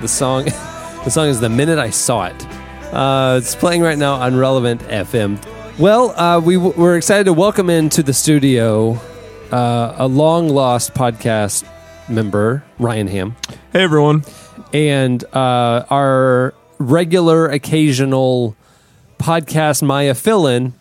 The song is The Minute I Saw It. It's playing right now on Relevant FM. Well, we're excited to welcome into the studio a long-lost podcast member, Ryan Ham. Hey, everyone. And our regular, occasional podcast Maya fill-in,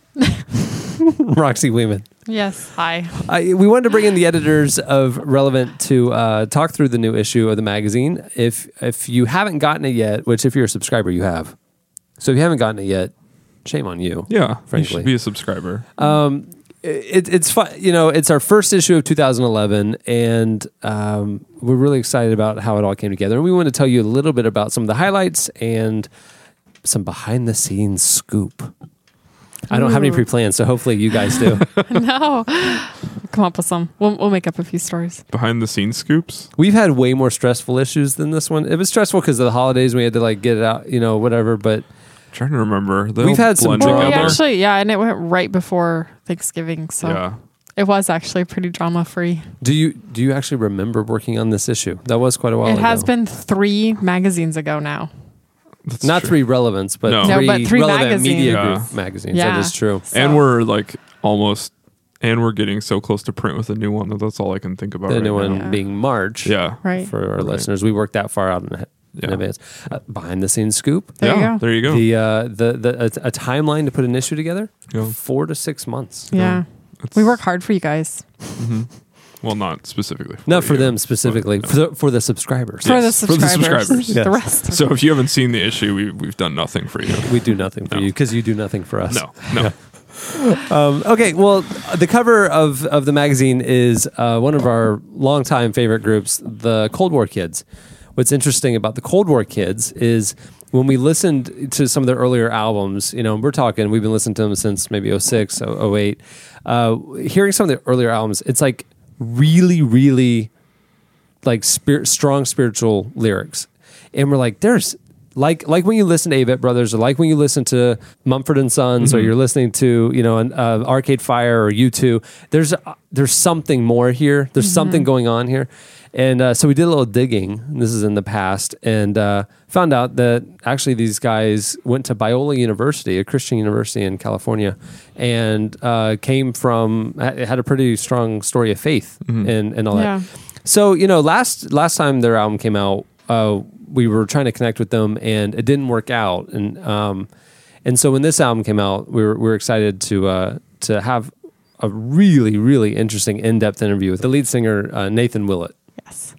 Roxy Weeman. Yes, hi. We wanted to bring in the editors of Relevant to talk through the new issue of the magazine. If you haven't gotten it yet, which if you're a subscriber, you have. So if you haven't gotten it yet, shame on you. Yeah, frankly. You should be a subscriber. It's fun. You know, it's our first issue of 2011, and we're really excited about how it all came together. And we want to tell you a little bit about some of the highlights and some behind-the-scenes scoop. I don't have any pre-plans, so hopefully you guys do. No. Come up with some. We'll make up a few stories. Behind-the-scenes scoops? We've had way more stressful issues than this one. It was stressful because of the holidays. We had to, like, get it out, you know, whatever, but... I'm trying to remember. We've had some... Well, and it went right before Thanksgiving, so... Yeah. It was actually pretty drama-free. Do you actually remember working on this issue? That was quite a while ago. It has been 3 magazines ago now. That's not true. 3 relevance, but three relevant magazines. Media group magazines. Yeah. That is true. So. And we're like almost, and we're getting so close to print with a new one. That's all I can think about. The new one being March. Yeah, right. For our listeners, we worked that far out in advance. Behind the scenes scoop. There you go. The timeline to put an issue together, 4 to 6 months. We work hard for you guys. Mm-hmm. Well, not specifically. Not for them specifically. For the subscribers. For the subscribers. Yes. The rest. So if you haven't seen the issue, we've done nothing for you. We do nothing for you because you do nothing for us. No. Okay, well, the cover of the magazine is one of our longtime favorite groups, the Cold War Kids. What's interesting about the Cold War Kids is when we listened to some of their earlier albums, we've been listening to them since maybe 06, 08. Hearing some of the earlier albums, it's like really, really like strong spiritual lyrics. And we're like, there's... Like when you listen to Avett Brothers, or like when you listen to Mumford & Sons, or you're listening to Arcade Fire or U2, there's something more here. There's something going on here. And so we did a little digging. This is in the past. And found out that actually these guys went to Biola University, a Christian university in California, and had a pretty strong story of faith and all that. So, last time their album came out, we were trying to connect with them and it didn't work out. And so when this album came out, we were excited to have a really, really interesting in-depth interview with the lead singer, Nathan Willett. Yes.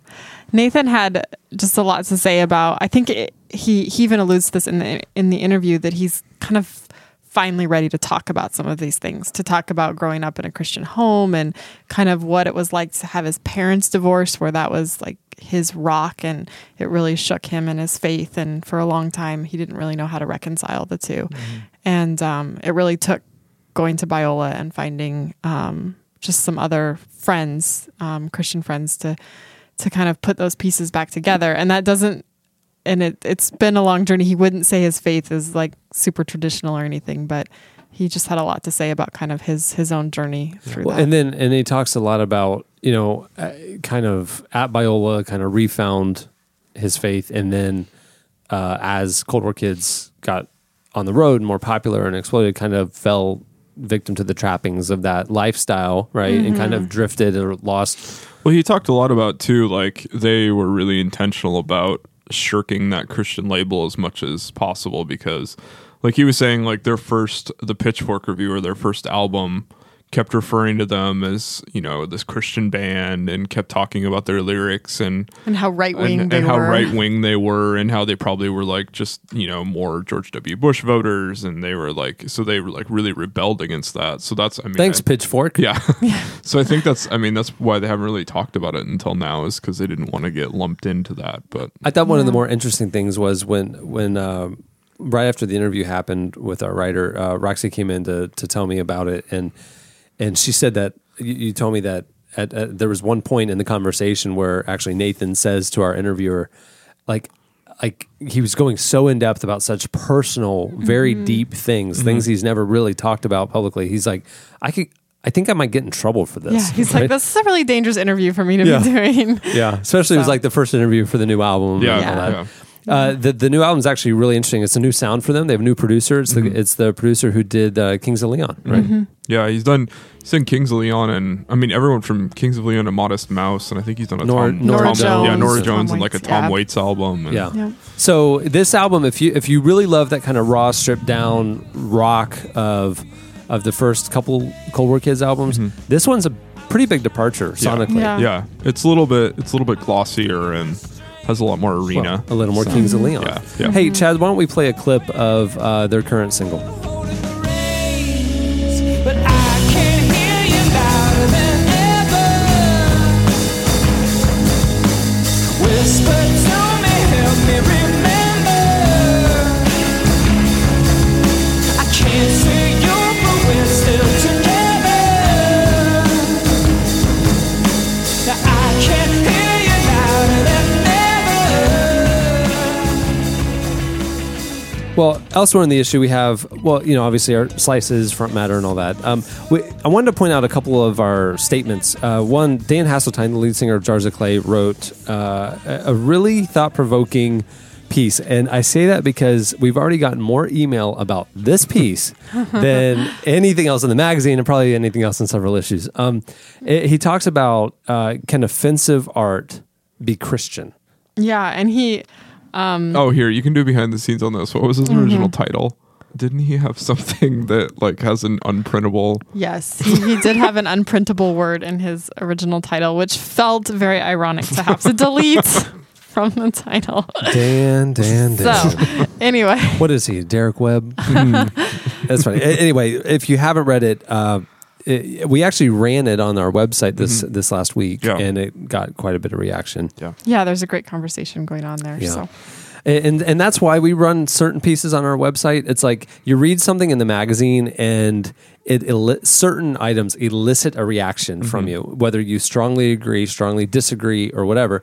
Nathan had just a lot to say about, I think he even alludes to this in the interview, that he's kind of finally ready to talk about some of these things, to talk about growing up in a Christian home and kind of what it was like to have his parents divorced, where that was like his rock and it really shook him in his faith. And for a long time, he didn't really know how to reconcile the two. Mm-hmm. And it really took going to Biola and finding just some other friends, Christian friends, to kind of put those pieces back together. And that doesn't, and it's been a long journey. He wouldn't say his faith is like super traditional or anything, but he just had a lot to say about kind of his own journey through that. And he talks a lot about, kind of at Biola, kind of refound his faith. And then as Cold War Kids got on the road, more popular and exploded, kind of fell victim to the trappings of that lifestyle, right? Mm-hmm. And kind of drifted or lost. Well, he talked a lot about too, like they were really intentional about shirking that Christian label as much as possible, because like he was saying, like the Pitchfork reviewer, their first album kept referring to them as, this Christian band, and kept talking about their lyrics and how right-wing they were. And how right-wing they were, and how they probably were like just, more George W. Bush voters, and they were like really rebelled against that. So that's, Thanks, Pitchfork. Yeah. So I think that's, that's why they haven't really talked about it until now, is because they didn't want to get lumped into that. But I thought one of the more interesting things was when right after the interview happened with our writer, Roxy came in to tell me about it. And she said that you told me that there was one point in the conversation where actually Nathan says to our interviewer, like he was going so in depth about such personal, very deep things he's never really talked about publicly. He's like, I think I might get in trouble for this. Yeah, he's right? Like, this is a really dangerous interview for me to be doing. Yeah, especially so. It was like the first interview for the new album. Yeah. The new album's actually really interesting. It's a new sound for them. They have a new producer. It's the producer who did Kings of Leon, right? Mm-hmm. Yeah, he's done Kings of Leon, and everyone from Kings of Leon to Modest Mouse, and I think he's done a Nora Jones and like a Tom Waits album. And So this album, if you really love that kind of raw, stripped down rock of the first couple Cold War Kids albums, this one's a pretty big departure sonically. Yeah, it's a little bit glossier and has a lot more arena. Well, a little more Kings of Leon. Yeah. Hey, Chad, why don't we play a clip of their current single? Well, elsewhere in the issue, we have, obviously our slices, front matter, and all that. I wanted to point out a couple of our statements. One, Dan Hasseltine, the lead singer of Jars of Clay, wrote a really thought-provoking piece. And I say that because we've already gotten more email about this piece than anything else in the magazine, and probably anything else in several issues. He talks about, can offensive art be Christian? Yeah, and he... Here, you can do behind the scenes on this. What was his original title? Didn't he have something that like has an unprintable? Yes, he did have an unprintable word in his original title, which felt very ironic to have to delete from the title. Dan. So anyway, what is he? Derek Webb. That's funny. Anyway, if you haven't read it, we actually ran it on our website this last week, and it got quite a bit of reaction. Yeah, there's a great conversation going on there. Yeah. So. And that's why we run certain pieces on our website. It's like you read something in the magazine and certain items elicit a reaction from you, whether you strongly agree, strongly disagree, or whatever.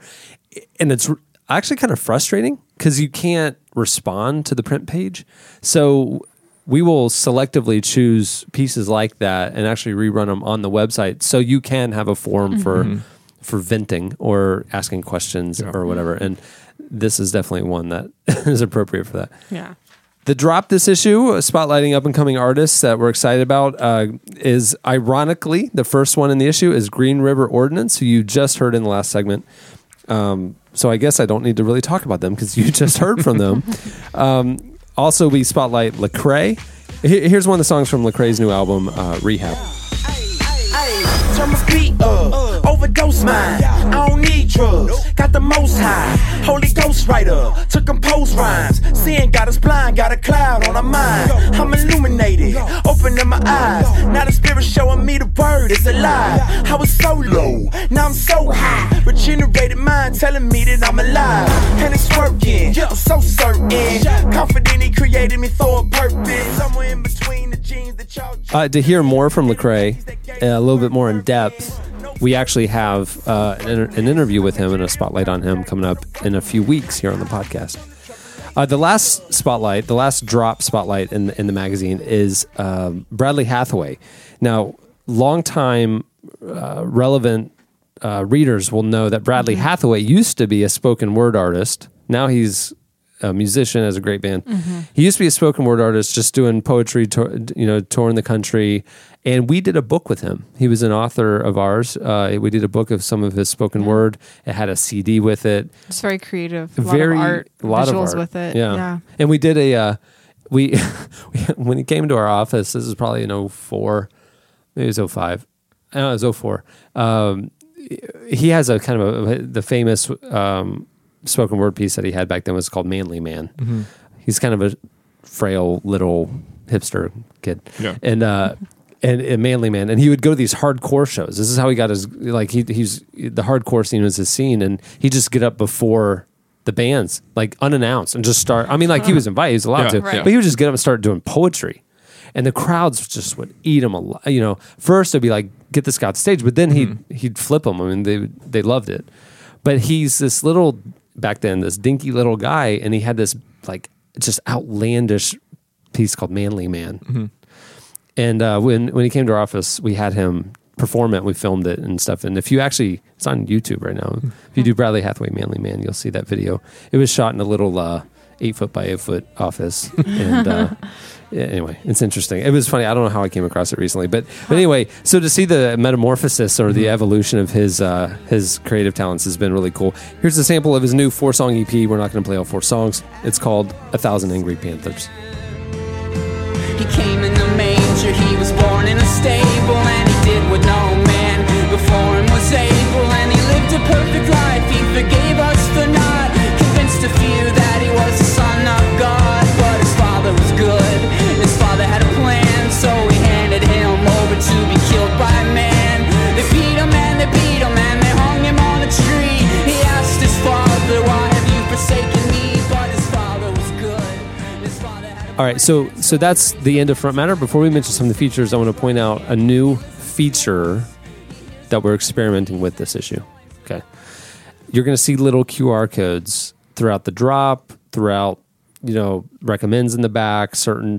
And it's actually kind of frustrating because you can't respond to the print page. So we will selectively choose pieces like that and actually rerun them on the website so you can have a forum for venting or asking questions or whatever. And this is definitely one that is appropriate for that. Yeah. The Drop This Issue, spotlighting up-and-coming artists that we're excited about, is ironically, the first one in the issue is Green River Ordinance, who you just heard in the last segment. So I guess I don't need to really talk about them because you just heard from them. Also, we spotlight Lecrae. Here's one of the songs from Lecrae's new album, Rehab. Overdose mine, I don't need drugs, got the most high, Holy Ghost writer, to compose rhymes, sin got us blind, got a cloud on our mind, I'm illuminated, opening my eyes, now the spirit showing me the word is alive, I was so low, now I'm so high, regenerated mind telling me that I'm alive, and it's working, I'm so certain, confident he created me for a purpose, somewhere in between the genes that y'all... To hear more from Lecrae, a little bit more in depth, we actually have an interview with him and a spotlight on him coming up in a few weeks here on the podcast. The last drop spotlight in the magazine is Bradley Hathaway. Now, longtime relevant readers will know that Bradley Hathaway used to be a spoken word artist. Now he's a musician, has a great band. He used to be a spoken word artist, just doing poetry, touring the country. And we did a book with him. He was an author of ours. We did a book of some of his spoken word. It had a CD with it. It's very creative. A lot of art, visuals with it. Yeah. And we did when he came to our office, this is probably in 04, maybe it was 05. I know it was 04. He has a kind of the famous spoken word piece that he had back then was called Manly Man. He's kind of a frail little hipster kid. Yeah. And Manly Man, and he would go to these hardcore shows. This is how he got his he's the hardcore scene was his scene, and he just get up before the bands unannounced and just start. I mean, he was invited, he was allowed to, but he would just get up and start doing poetry, and the crowds just would eat him alive. First it'd be get this guy on stage, but then he'd flip them. I mean, they loved it, but he's this little back then this dinky little guy, and he had this just outlandish piece called Manly Man. And when he came to our office, we had him perform it. We filmed it and stuff. And if you actually, it's on YouTube right now. If you do Bradley Hathaway Manly Man, you'll see that video. It was shot in a little 8-foot by 8-foot office. And anyway, it's interesting. It was funny. I don't know how I came across it recently, but anyway. So to see the metamorphosis or the evolution of his creative talents has been really cool. Here's a sample of his new 4-song EP. We're not going to play all 4 songs. It's called 1,000 Angry Panthers. He came in the manger, he was born in a stable, and he did what no man before him was able, and he lived a perfect life, he forgave us for not, convinced a few that he was the son of God, but his father was good, his father had a plan, so he handed him over to be killed by man, they beat him and they beat him and they hung him on a tree, he asked his father, why have you forsaken me, but his father was good. All right, so that's the end of Front Matter. Before we mention some of the features, I want to point out a new feature that we're experimenting with this issue. Okay. You're going to see little QR codes throughout the drop, throughout, recommends in the back, certain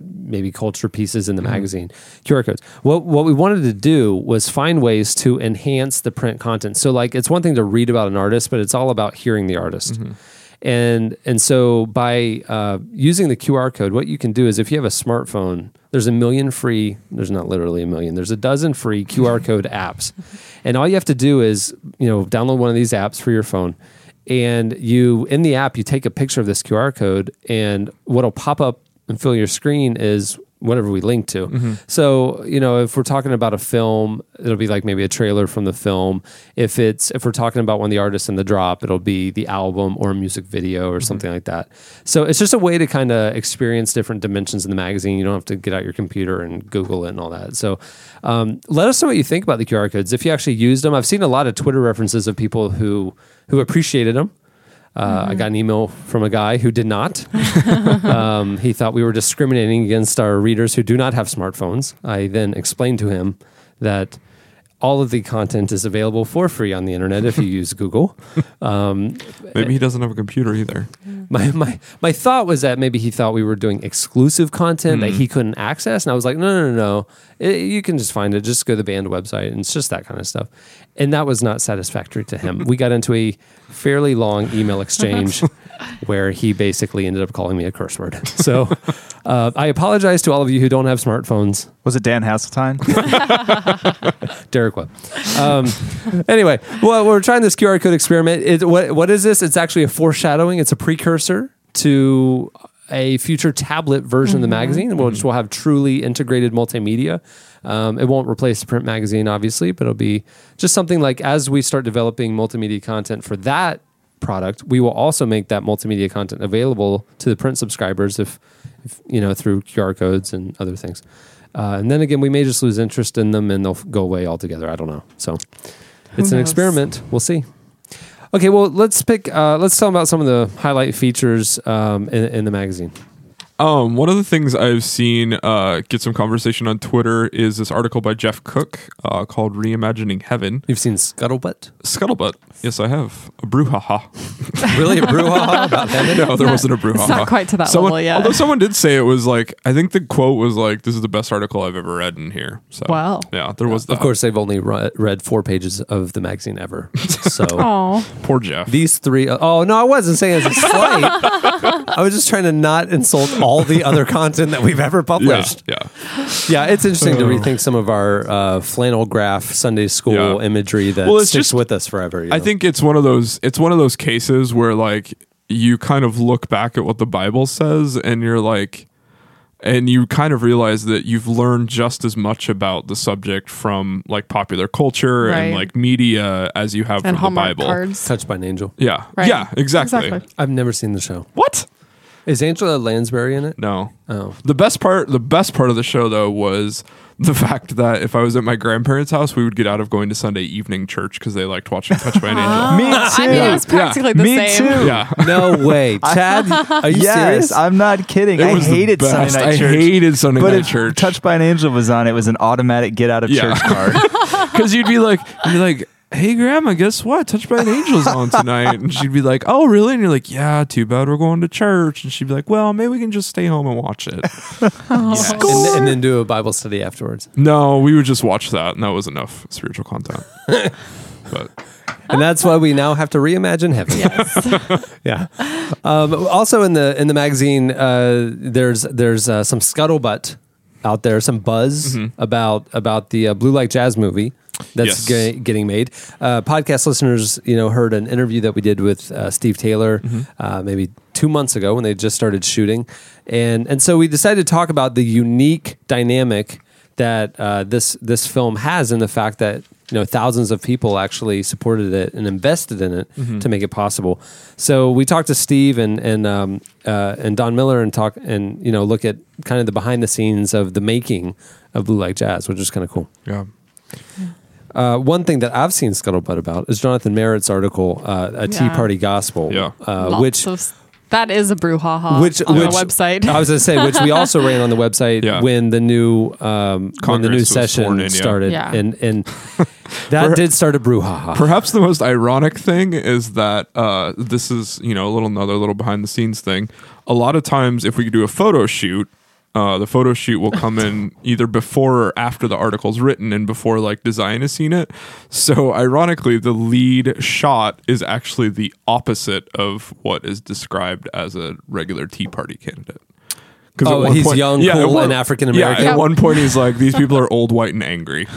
maybe culture pieces in the magazine, QR codes. What we wanted to do was find ways to enhance the print content. So it's one thing to read about an artist, but it's all about hearing the artist. And so by using the QR code, what you can do is if you have a smartphone, there's not literally a million, there's a dozen free QR code apps. And all you have to do is, download one of these apps for your phone And you, in the app, you take a picture of this QR code, and what'll pop up and fill your screen is whatever we link to. Mm-hmm. So, you know, if we're talking about a film, it'll be like maybe a trailer from the film. If we're talking about one of the artists in the drop, it'll be the album or a music video or something like that. So it's just a way to kind of experience different dimensions in the magazine. You don't have to get out your computer and Google it and all that. So let us know what you think about the QR codes, if you actually used them. I've seen a lot of Twitter references of people who appreciated them. I got an email from a guy who did not. He thought we were discriminating against our readers who do not have smartphones. I then explained to him that all of the content is available for free on the internet if you use Google. Maybe he doesn't have a computer either. My thought was that maybe he thought we were doing exclusive content that he couldn't access. And I was like, no. You can just find it. Just go to the band website. And it's just that kind of stuff. And that was not satisfactory to him. We got into a fairly long email exchange where he basically ended up calling me a curse word. So I apologize to all of you who don't have smartphones. Was it Dan Hasseltine? Derek Webb. Anyway, well, we're trying this QR code experiment. What is this? It's actually a foreshadowing. It's a precursor to a future tablet version of the magazine, which will have truly integrated multimedia. It won't replace the print magazine, obviously, but it'll be just something like, as we start developing multimedia content for that product, we will also make that multimedia content available to the print subscribers if you know, through QR codes and other things. And then again, we may just lose interest in them and they'll go away altogether. I don't know. So it's an experiment. We'll see. Okay, well, let's talk about some of the highlight features in the magazine. One of the things I've seen get some conversation on Twitter is this article by Jeff Cook called Reimagining Heaven. You've seen Scuttlebutt? Scuttlebutt. Yes, I have. A brouhaha. Really? A brouhaha about that? No, there wasn't a brouhaha. It's not quite to that level yet. Although someone did say it was like, I think the quote was like, this is the best article I've ever read in here. So, wow. Yeah, there was that. Of course, they've only read 4 pages of the magazine ever. So, poor Jeff. These 3. Oh, no, I wasn't saying it's a slight. I was just trying to not insult all the other content that we've ever published. Yeah. It's interesting to rethink some of our flannel graph Sunday school imagery that sticks with us forever. You know? I think it's one of those cases where like you kind of look back at what the Bible says and you're like, and you kind of realize that you've learned just as much about the subject from like popular culture and like media as you have and from Hallmark the Bible. Cards. Touched by an Angel. Yeah. Right. Yeah. Exactly. I've never seen the show. What? Is Angela Lansbury in it? No. Oh. The best part of the show though was the fact that if I was at my grandparents' house, we would get out of going to Sunday evening church because they liked watching Touched by an Angel. Me too. I mean, it was practically the same. Me too. Yeah. No way. Chad, are you serious? I'm not kidding. I hated Sunday night church. But if Touched by an Angel was on, it was an automatic get out of church card. Because you'd be like, hey, Grandma, guess what? Touched by an Angel's on tonight. And she'd be like, oh, really? And you're like, yeah, too bad we're going to church. And she'd be like, well, maybe we can just stay home and watch it. And then do a Bible study afterwards. No, we would just watch that. And that was enough spiritual content. And that's why we now have to reimagine heaven. Yes. Yeah. Also in the magazine, there's some scuttlebutt out there, some buzz about the Blue Like Jazz movie. That's getting made. Podcast listeners, you know, heard an interview that we did with Steve Taylor maybe 2 months ago when they just started shooting, and so we decided to talk about the unique dynamic that this film has, and the fact that, you know, thousands of people actually supported it and invested in it to make it possible. So we talked to Steve and Don Miller and you know, look at kind of the behind the scenes of the making of Blue Like Jazz, which is kind of cool. Yeah. One thing that I've seen scuttlebutt about is Jonathan Merritt's article, A Tea Party Gospel, that is a brouhaha on the website. I was going to say, which we also ran on the website when the new session started. Yeah. And that did start a brouhaha. Perhaps the most ironic thing is that this is, you know, another little behind the scenes thing. A lot of times if we do a photo shoot, the photo shoot will come in either before or after the article's written and before like design has seen it. So ironically, the lead shot is actually the opposite of what is described as a regular Tea Party candidate. Because he's young, cool, and African-American. Yeah, at one point he's like, these people are old, white, and angry.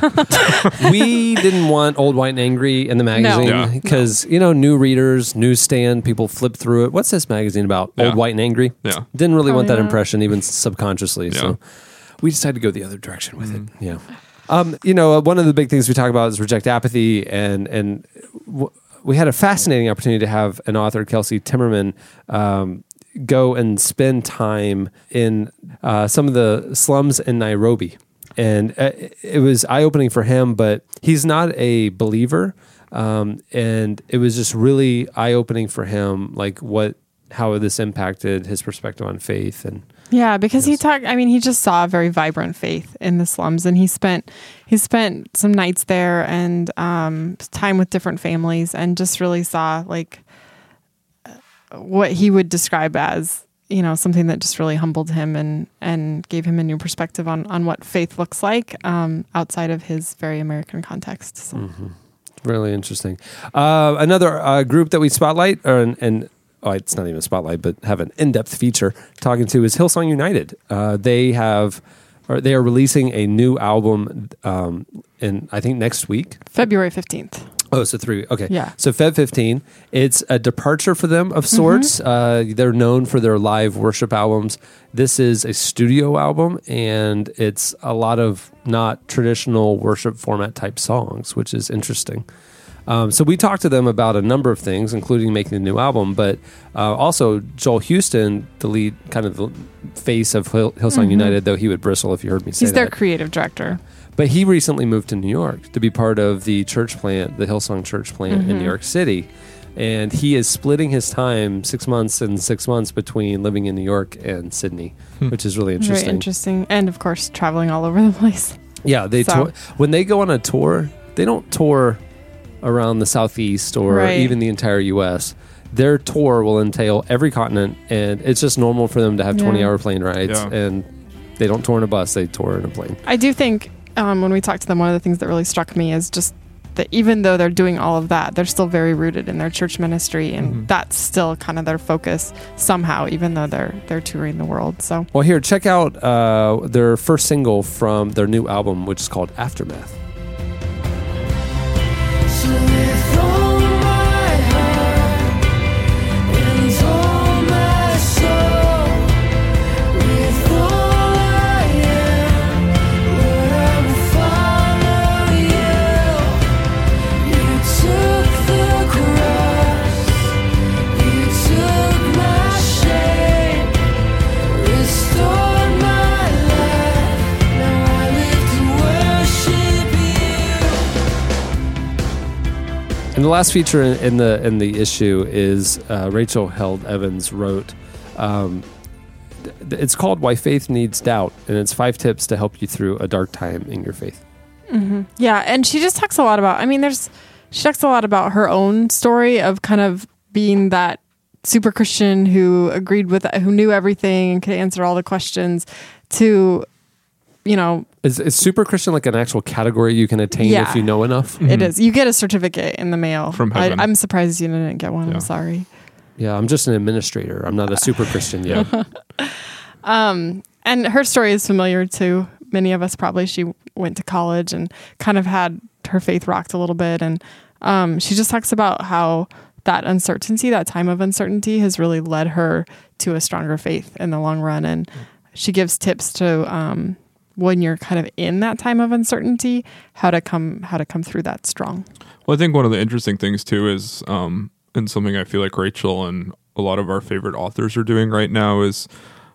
We didn't want old, white, and angry in the magazine because, you know, new readers, newsstand, people flip through it. What's this magazine about? Old, white, and angry? Yeah. Didn't really want that impression, even subconsciously. Yeah. So we decided to go the other direction with it. Yeah. You know, one of the big things we talk about is reject apathy, and we had a fascinating opportunity to have an author, Kelsey Timmerman, go and spend time in some of the slums in Nairobi. And it was eye-opening for him, but he's not a believer. And it was just really eye-opening for him, like how this impacted his perspective on faith. And yeah, because he talked, I mean, he just saw a very vibrant faith in the slums, and he spent some nights there and time with different families, and just really saw like what he would describe as, you know, something that just really humbled him and gave him a new perspective on what faith looks like outside of his very American context. So. Mm-hmm. Really interesting. Another group that we spotlight, it's not even a spotlight, but have an in-depth feature talking to is Hillsong United. They are releasing a new album in, I think, next week. February 15th. Oh, so 3 weeks. Okay. Yeah. So Feb 15, it's a departure for them of sorts. Mm-hmm. They're known for their live worship albums. This is a studio album, and it's a lot of not traditional worship format type songs, which is interesting. So we talked to them about a number of things, including making a new album, but also Joel Houston, the lead, kind of the face of Hillsong United, though he would bristle if you heard me say that. He's their creative director. But he recently moved to New York to be part of the church plant, the Hillsong church plant in New York City. And he is splitting his time 6 months between living in New York and Sydney, which is really interesting. Very interesting. And, of course, traveling all over the place. Yeah. When they go on a tour, they don't tour around the Southeast or even the entire U.S. Their tour will entail every continent, and it's just normal for them to have 20-hour plane rides. Yeah. And they don't tour in a bus. They tour in a plane. I do think... when we talked to them, one of the things that really struck me is just that even though they're doing all of that, they're still very rooted in their church ministry, and that's still kind of their focus somehow, even though they're touring the world. So, well, here, check out their first single from their new album, which is called Aftermath. And the last feature in the issue is Rachel Held Evans wrote. It's called "Why Faith Needs Doubt," and it's 5 tips to help you through a dark time in your faith. Mm-hmm. Yeah, and she just talks a lot about. I mean, she talks a lot about her own story of kind of being that super Christian who knew everything and could answer all the questions. To, you know, is super Christian like an actual category you can attain if you know enough? Mm-hmm. It is. You get a certificate in the mail from heaven. I'm surprised you didn't get one. Yeah. I'm sorry. Yeah, I'm just an administrator. I'm not a super Christian yet. And her story is familiar to many of us. Probably she went to college and kind of had her faith rocked a little bit, and she just talks about how that uncertainty, that time of uncertainty, has really led her to a stronger faith in the long run, and she gives tips to. When you're kind of in that time of uncertainty, how to come through that strong. Well, I think one of the interesting things too is, and something I feel like Rachel and a lot of our favorite authors are doing right now is,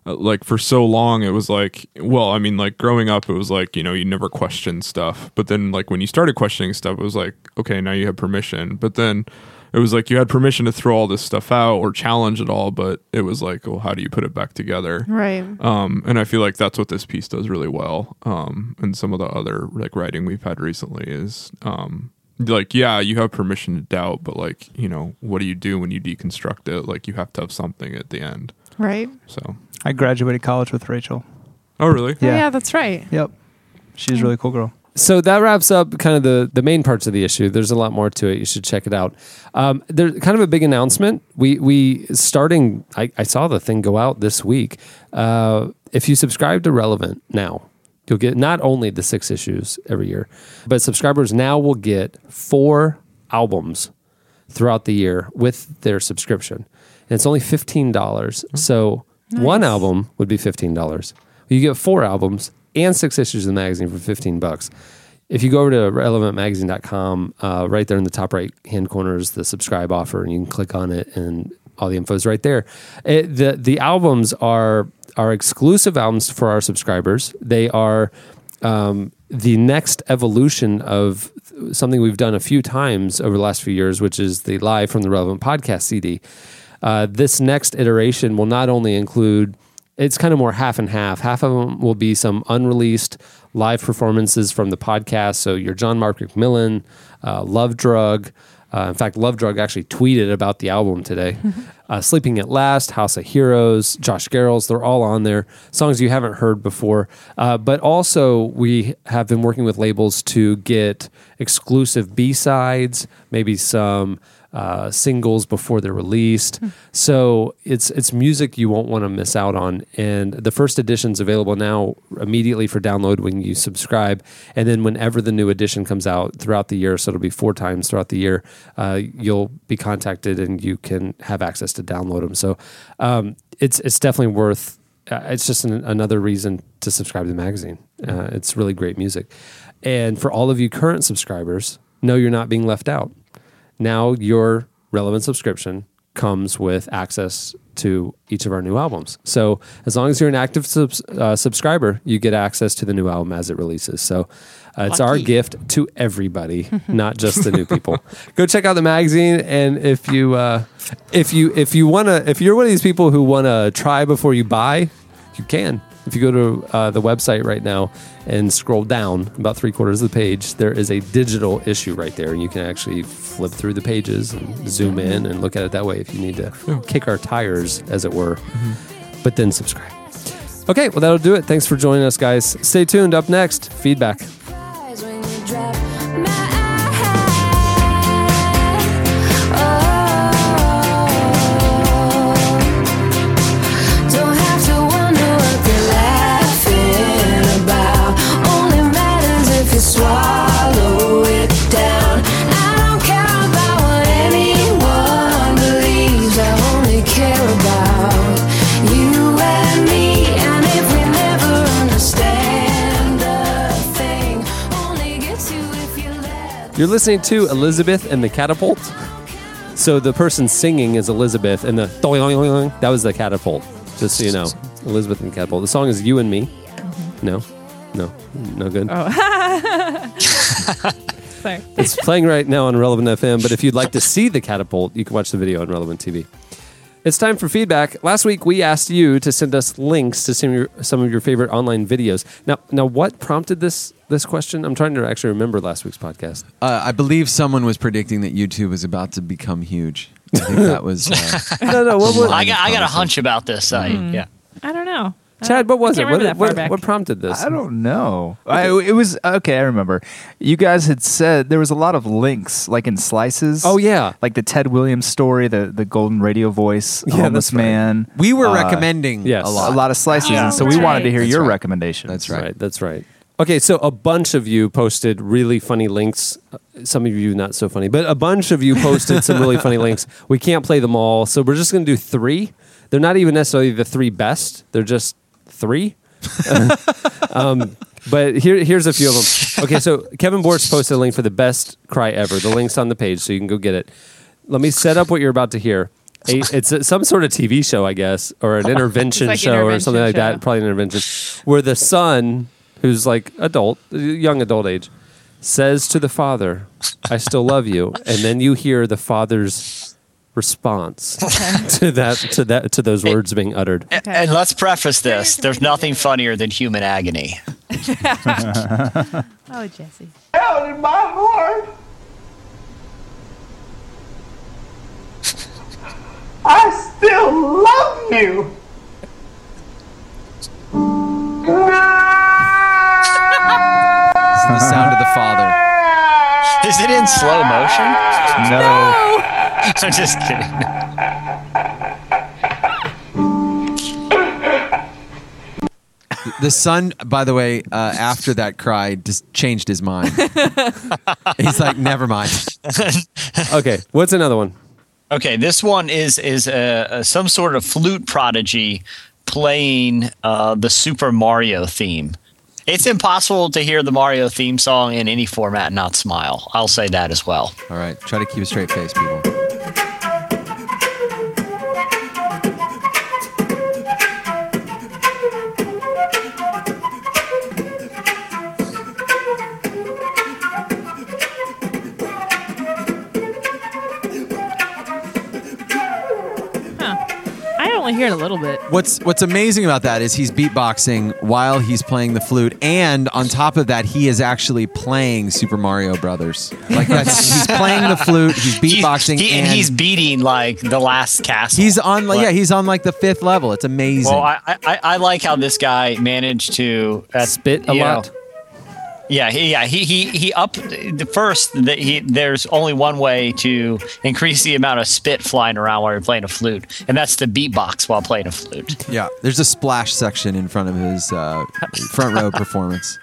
like for so long it was like, well, I mean, like growing up it was like, you know, you never questioned stuff, but then like when you started questioning stuff, it was like, okay, now you have permission, but then. It was like you had permission to throw all this stuff out or challenge it all, but it was like, well, how do you put it back together? Right. And I feel like that's what this piece does really well. And some of the other like writing we've had recently is like, yeah, you have permission to doubt, but like, you know, what do you do when you deconstruct it? Like you have to have something at the end. Right. So I graduated college with Rachel. Oh, really? Yeah, yeah, that's right. Yep. She's a really cool girl. So that wraps up kind of the main parts of the issue. There's a lot more to it. You should check it out. There's kind of a big announcement. We starting. I saw the thing go out this week. If you subscribe to Relevant now, you'll get not only the 6 issues every year, but subscribers now will get 4 albums throughout the year with their subscription. And it's only $15. Mm-hmm. So nice. One album would be $15. You get 4 albums and 6 issues of the magazine for $15. If you go over to relevantmagazine.com, right there in the top right-hand corner is the subscribe offer, and you can click on it, and all the info is right there. The albums are exclusive albums for our subscribers. They are the next evolution of something we've done a few times over the last few years, which is the Live from the Relevant Podcast CD. This next iteration will not only include... It's kind of more half and half. Half of them will be some unreleased live performances from the podcast. So your John Mark McMillan, Love Drug. In fact, Love Drug actually tweeted about the album today. Sleeping at Last, House of Heroes, Josh Garrels. They're all on there. Songs you haven't heard before. But also, we have been working with labels to get exclusive B-sides, maybe some... singles before they're released. So it's music you won't want to miss out on. And the first edition's available now immediately for download when you subscribe. And then whenever the new edition comes out throughout the year, so it'll be 4 times throughout the year, you'll be contacted and you can have access to download them. So it's definitely worth, it's just another reason to subscribe to the magazine. It's really great music. And for all of you current subscribers, know you're not being left out. Now your Relevant subscription comes with access to each of our new albums. So as long as you're an active subscriber, you get access to the new album as it releases. So it's our gift to everybody, not just the new people. Go check out the magazine, and if you're one of these people who want to try before you buy, you can. If you go to the website right now and scroll down about 3/4 of the page, there is a digital issue right there, and you can actually flip through the pages and zoom in and look at it that way if you need to kick our tires, as it were. Mm-hmm. But then subscribe. Okay, well, that'll do it. Thanks for joining us, guys. Stay tuned. Up next, feedback. Swallow it down. I don't care about what anyone believes. I only care about you and me. And if we never understand the thing, only get you if you let. You're listening to Elizabeth and the Catapult. So the person singing is Elizabeth, and the that was the Catapult. Just so you know, Elizabeth and the Catapult. The song is You and Me. No good. Oh. Sorry. It's playing right now on Relevant FM, but if you'd like to see the Catapult, you can watch the video on Relevant TV. It's time for feedback. Last week, we asked you to send us links to some of your favorite online videos. Now, what prompted this question? I'm trying to actually remember last week's podcast. I believe someone was predicting that YouTube was about to become huge. I think that was... I got a hunch about this. Yeah. I don't know. Chad, what was it? What prompted this? I don't know. I remember. You guys had said there was a lot of links, like in slices. Oh, yeah. Like the Ted Williams story, the golden radio voice, Homeless Man. Right. We were recommending a lot of slices, and so we wanted to hear your recommendation. That's right. Okay, so a bunch of you posted really funny links. Some of you not so funny, but a bunch of you posted some really funny links. We can't play them all, so we're just going to do 3. They're not even necessarily the 3 best. They're just 3. But here's a few of them. Okay, so Kevin Bortz posted a link for the best cry ever. The link's on the page, so you can go get it. Let me set up what you're about to hear. It's some sort of TV show, I guess, or an intervention show or something like that. Probably an intervention, where the son, who's like young adult age, says to the father, "I still love you," and then you hear the father's response to those words being uttered. And let's preface this: there's nothing funnier than human agony. Oh, Jesse! Hell in my heart, I still love you. It's the sound of the father. Is it in slow motion? No. I'm just kidding. The son, by the way, after that cry, just changed his mind. He's like, never mind. Okay, what's another one? Okay, this one is some sort of flute prodigy playing the Super Mario theme. It's impossible to hear the Mario theme song in any format and not smile. I'll say that as well. All right, try to keep a straight face, people. Hear it a little bit. What's amazing about that is he's beatboxing while he's playing the flute, and on top of that, he is actually playing Super Mario Brothers. Like that's he's playing the flute, he's beatboxing, and he's beating like the last castle. He's on, like, yeah, he's on like the fifth level. It's amazing. Well, I like how this guy managed to spit a lot. He up the first. There's only one way to increase the amount of spit flying around while you're playing a flute, and that's to beatbox while playing a flute. Yeah, there's a splash section in front of his front row performance,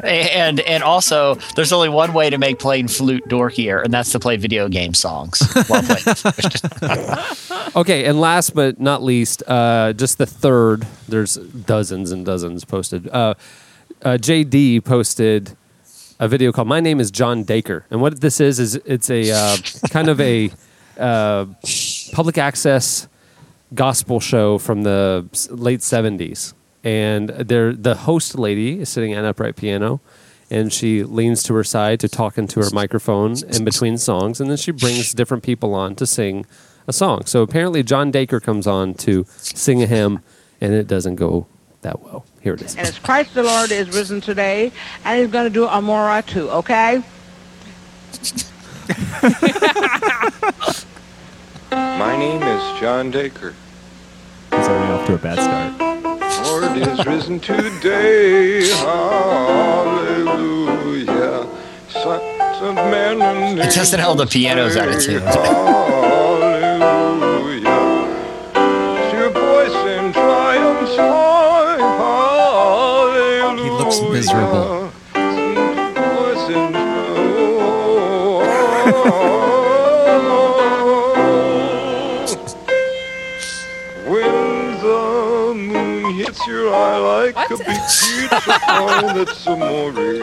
and also there's only one way to make playing flute dorkier, and that's to play video game songs while playing flute. Okay, and last but not least, just the third. There's dozens and dozens posted. JD posted a video called "My Name Is John Dacre," and what this is it's a kind of a public access gospel show from the late 70s. And the host lady is sitting at an upright piano, and she leans to her side to talk into her microphone in between songs, and then she brings different people on to sing a song. So apparently, John Dacre comes on to sing a hymn, and it doesn't go that well. Here it is. And as Christ the Lord is risen today, and he's going to do Amora too, okay? My name is John Dacre. He's already off to a bad start. Lord is risen today, hallelujah. Sons of men and it doesn't hold the pianos out of tune. Hallelujah. It's your voice in triumph song. Miserable. When the moon hits your eye like what? A big beautiful ball that's a moray.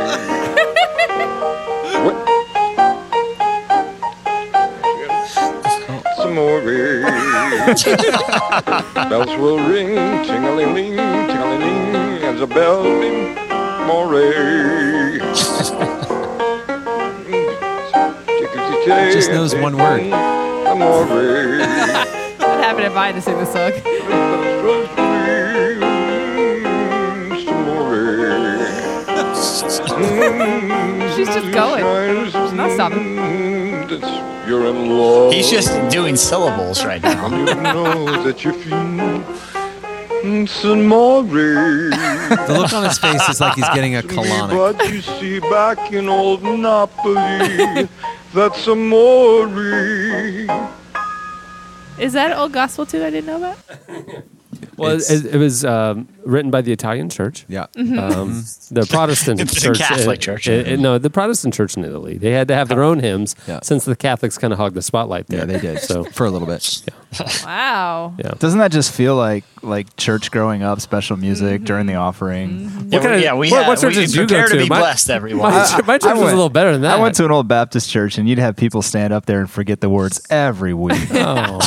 What? Some moray. Bells will ring, ting-a-ling-ling, ting-a-ling-ling, and the bell ring. He just knows one word. What happened if I had to sing this song? She's just going. She's not stopping. He's just doing syllables right now. The look on his face is like he's getting a colonic. But you see back in old Napoli, that's a Maury. Is that old gospel too I didn't know about? Well, it was written by the Italian church. Yeah. Mm-hmm. The Protestant church. The Catholic church. The Protestant church in Italy. They had to have their own hymns since the Catholics kind of hogged the spotlight there. Yeah, they did. So for a little bit. Yeah. Wow. Yeah. Doesn't that just feel like church growing up, special music during the offering? Mm-hmm. What church did you go to? Be blessed, everyone. My church was a little better than that. I went to an old Baptist church, and you'd have people stand up there and forget the words every week. Oh.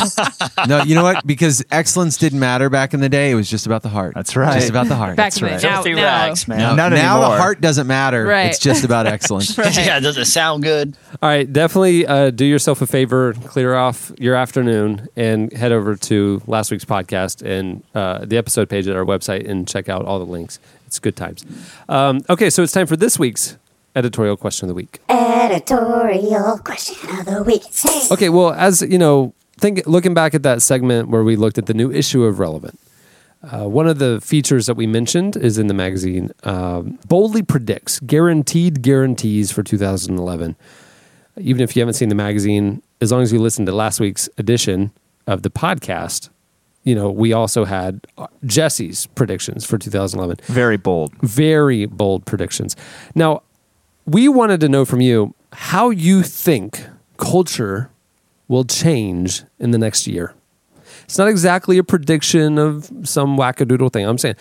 No, you know what? Because excellence didn't matter back in the day. It was just about the heart. That's right. Just about the heart. That's right. Filthy rags, man. No, now the heart doesn't matter. Right. It's just about excellence. Right. Yeah, does it sound good? All right, definitely do yourself a favor, clear off your afternoon, and head over to last week's podcast and the episode page at our website and check out all the links. It's good times. Okay, so it's time for this week's editorial question of the week. Editorial question of the week. Okay, well, as you know, looking back at that segment where we looked at the new issue of Relevant, one of the features that we mentioned is in the magazine, boldly predicts guaranteed guarantees for 2011. Even if you haven't seen the magazine, as long as you listen to last week's edition of the podcast, you know, we also had Jesse's predictions for 2011. Very bold predictions. Now, we wanted to know from you how you think culture will change in the next year. It's not exactly a prediction of some wackadoodle thing. I'm saying,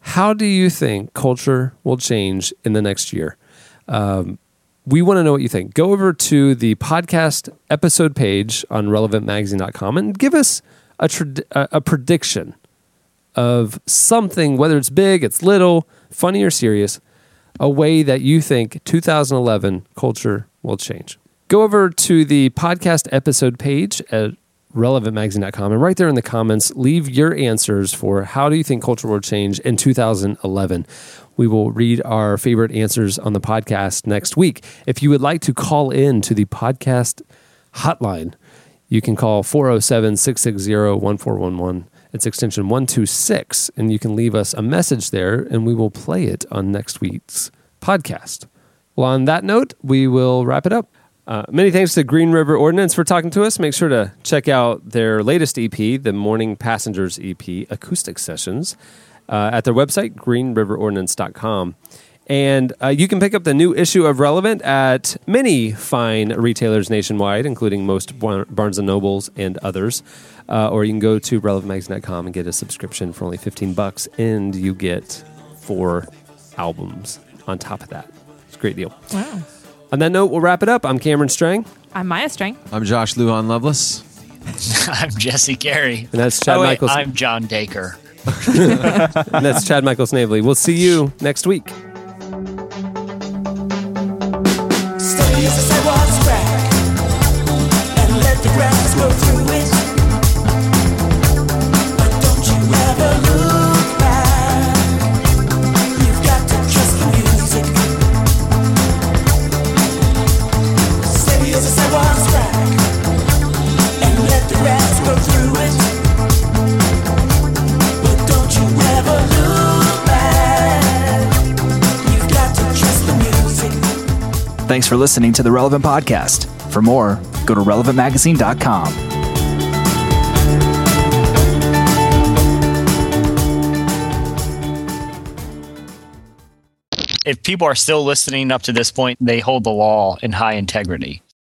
how do you think culture will change in the next year? We want to know what you think. Go over to the podcast episode page on relevantmagazine.com and give us a prediction of something, whether it's big, it's little, funny or serious, a way that you think 2011 culture will change. Go over to the podcast episode page at relevantmagazine.com, and right there in the comments, leave your answers for how do you think culture will change in 2011. We will read our favorite answers on the podcast next week. If you would like to call in to the podcast hotline, you can call 407-660-1411. It's extension 126, and you can leave us a message there, and we will play it on next week's podcast. Well, on that note, we will wrap it up. Many thanks to Green River Ordinance for talking to us. Make sure to check out their latest EP, the Morning Passengers EP, Acoustic Sessions, at their website, greenriverordinance.com. And you can pick up the new issue of Relevant at many fine retailers nationwide, including most Barnes & Nobles and others. Or you can go to relevantmagazine.com and get a subscription for only $15, and you get 4 albums on top of that. It's a great deal. Wow. On that note, we'll wrap it up. I'm Cameron Strang. I'm Maya Strang. I'm Josh Lujan Loveless. I'm Jesse Carey. And that's Chad Michael. I'm John Dacre. And that's Chad Michael Snavely. We'll see you next week. Thanks for listening to the Relevant Podcast. For more, go to relevantmagazine.com. If people are still listening up to this point, they hold the law in high integrity.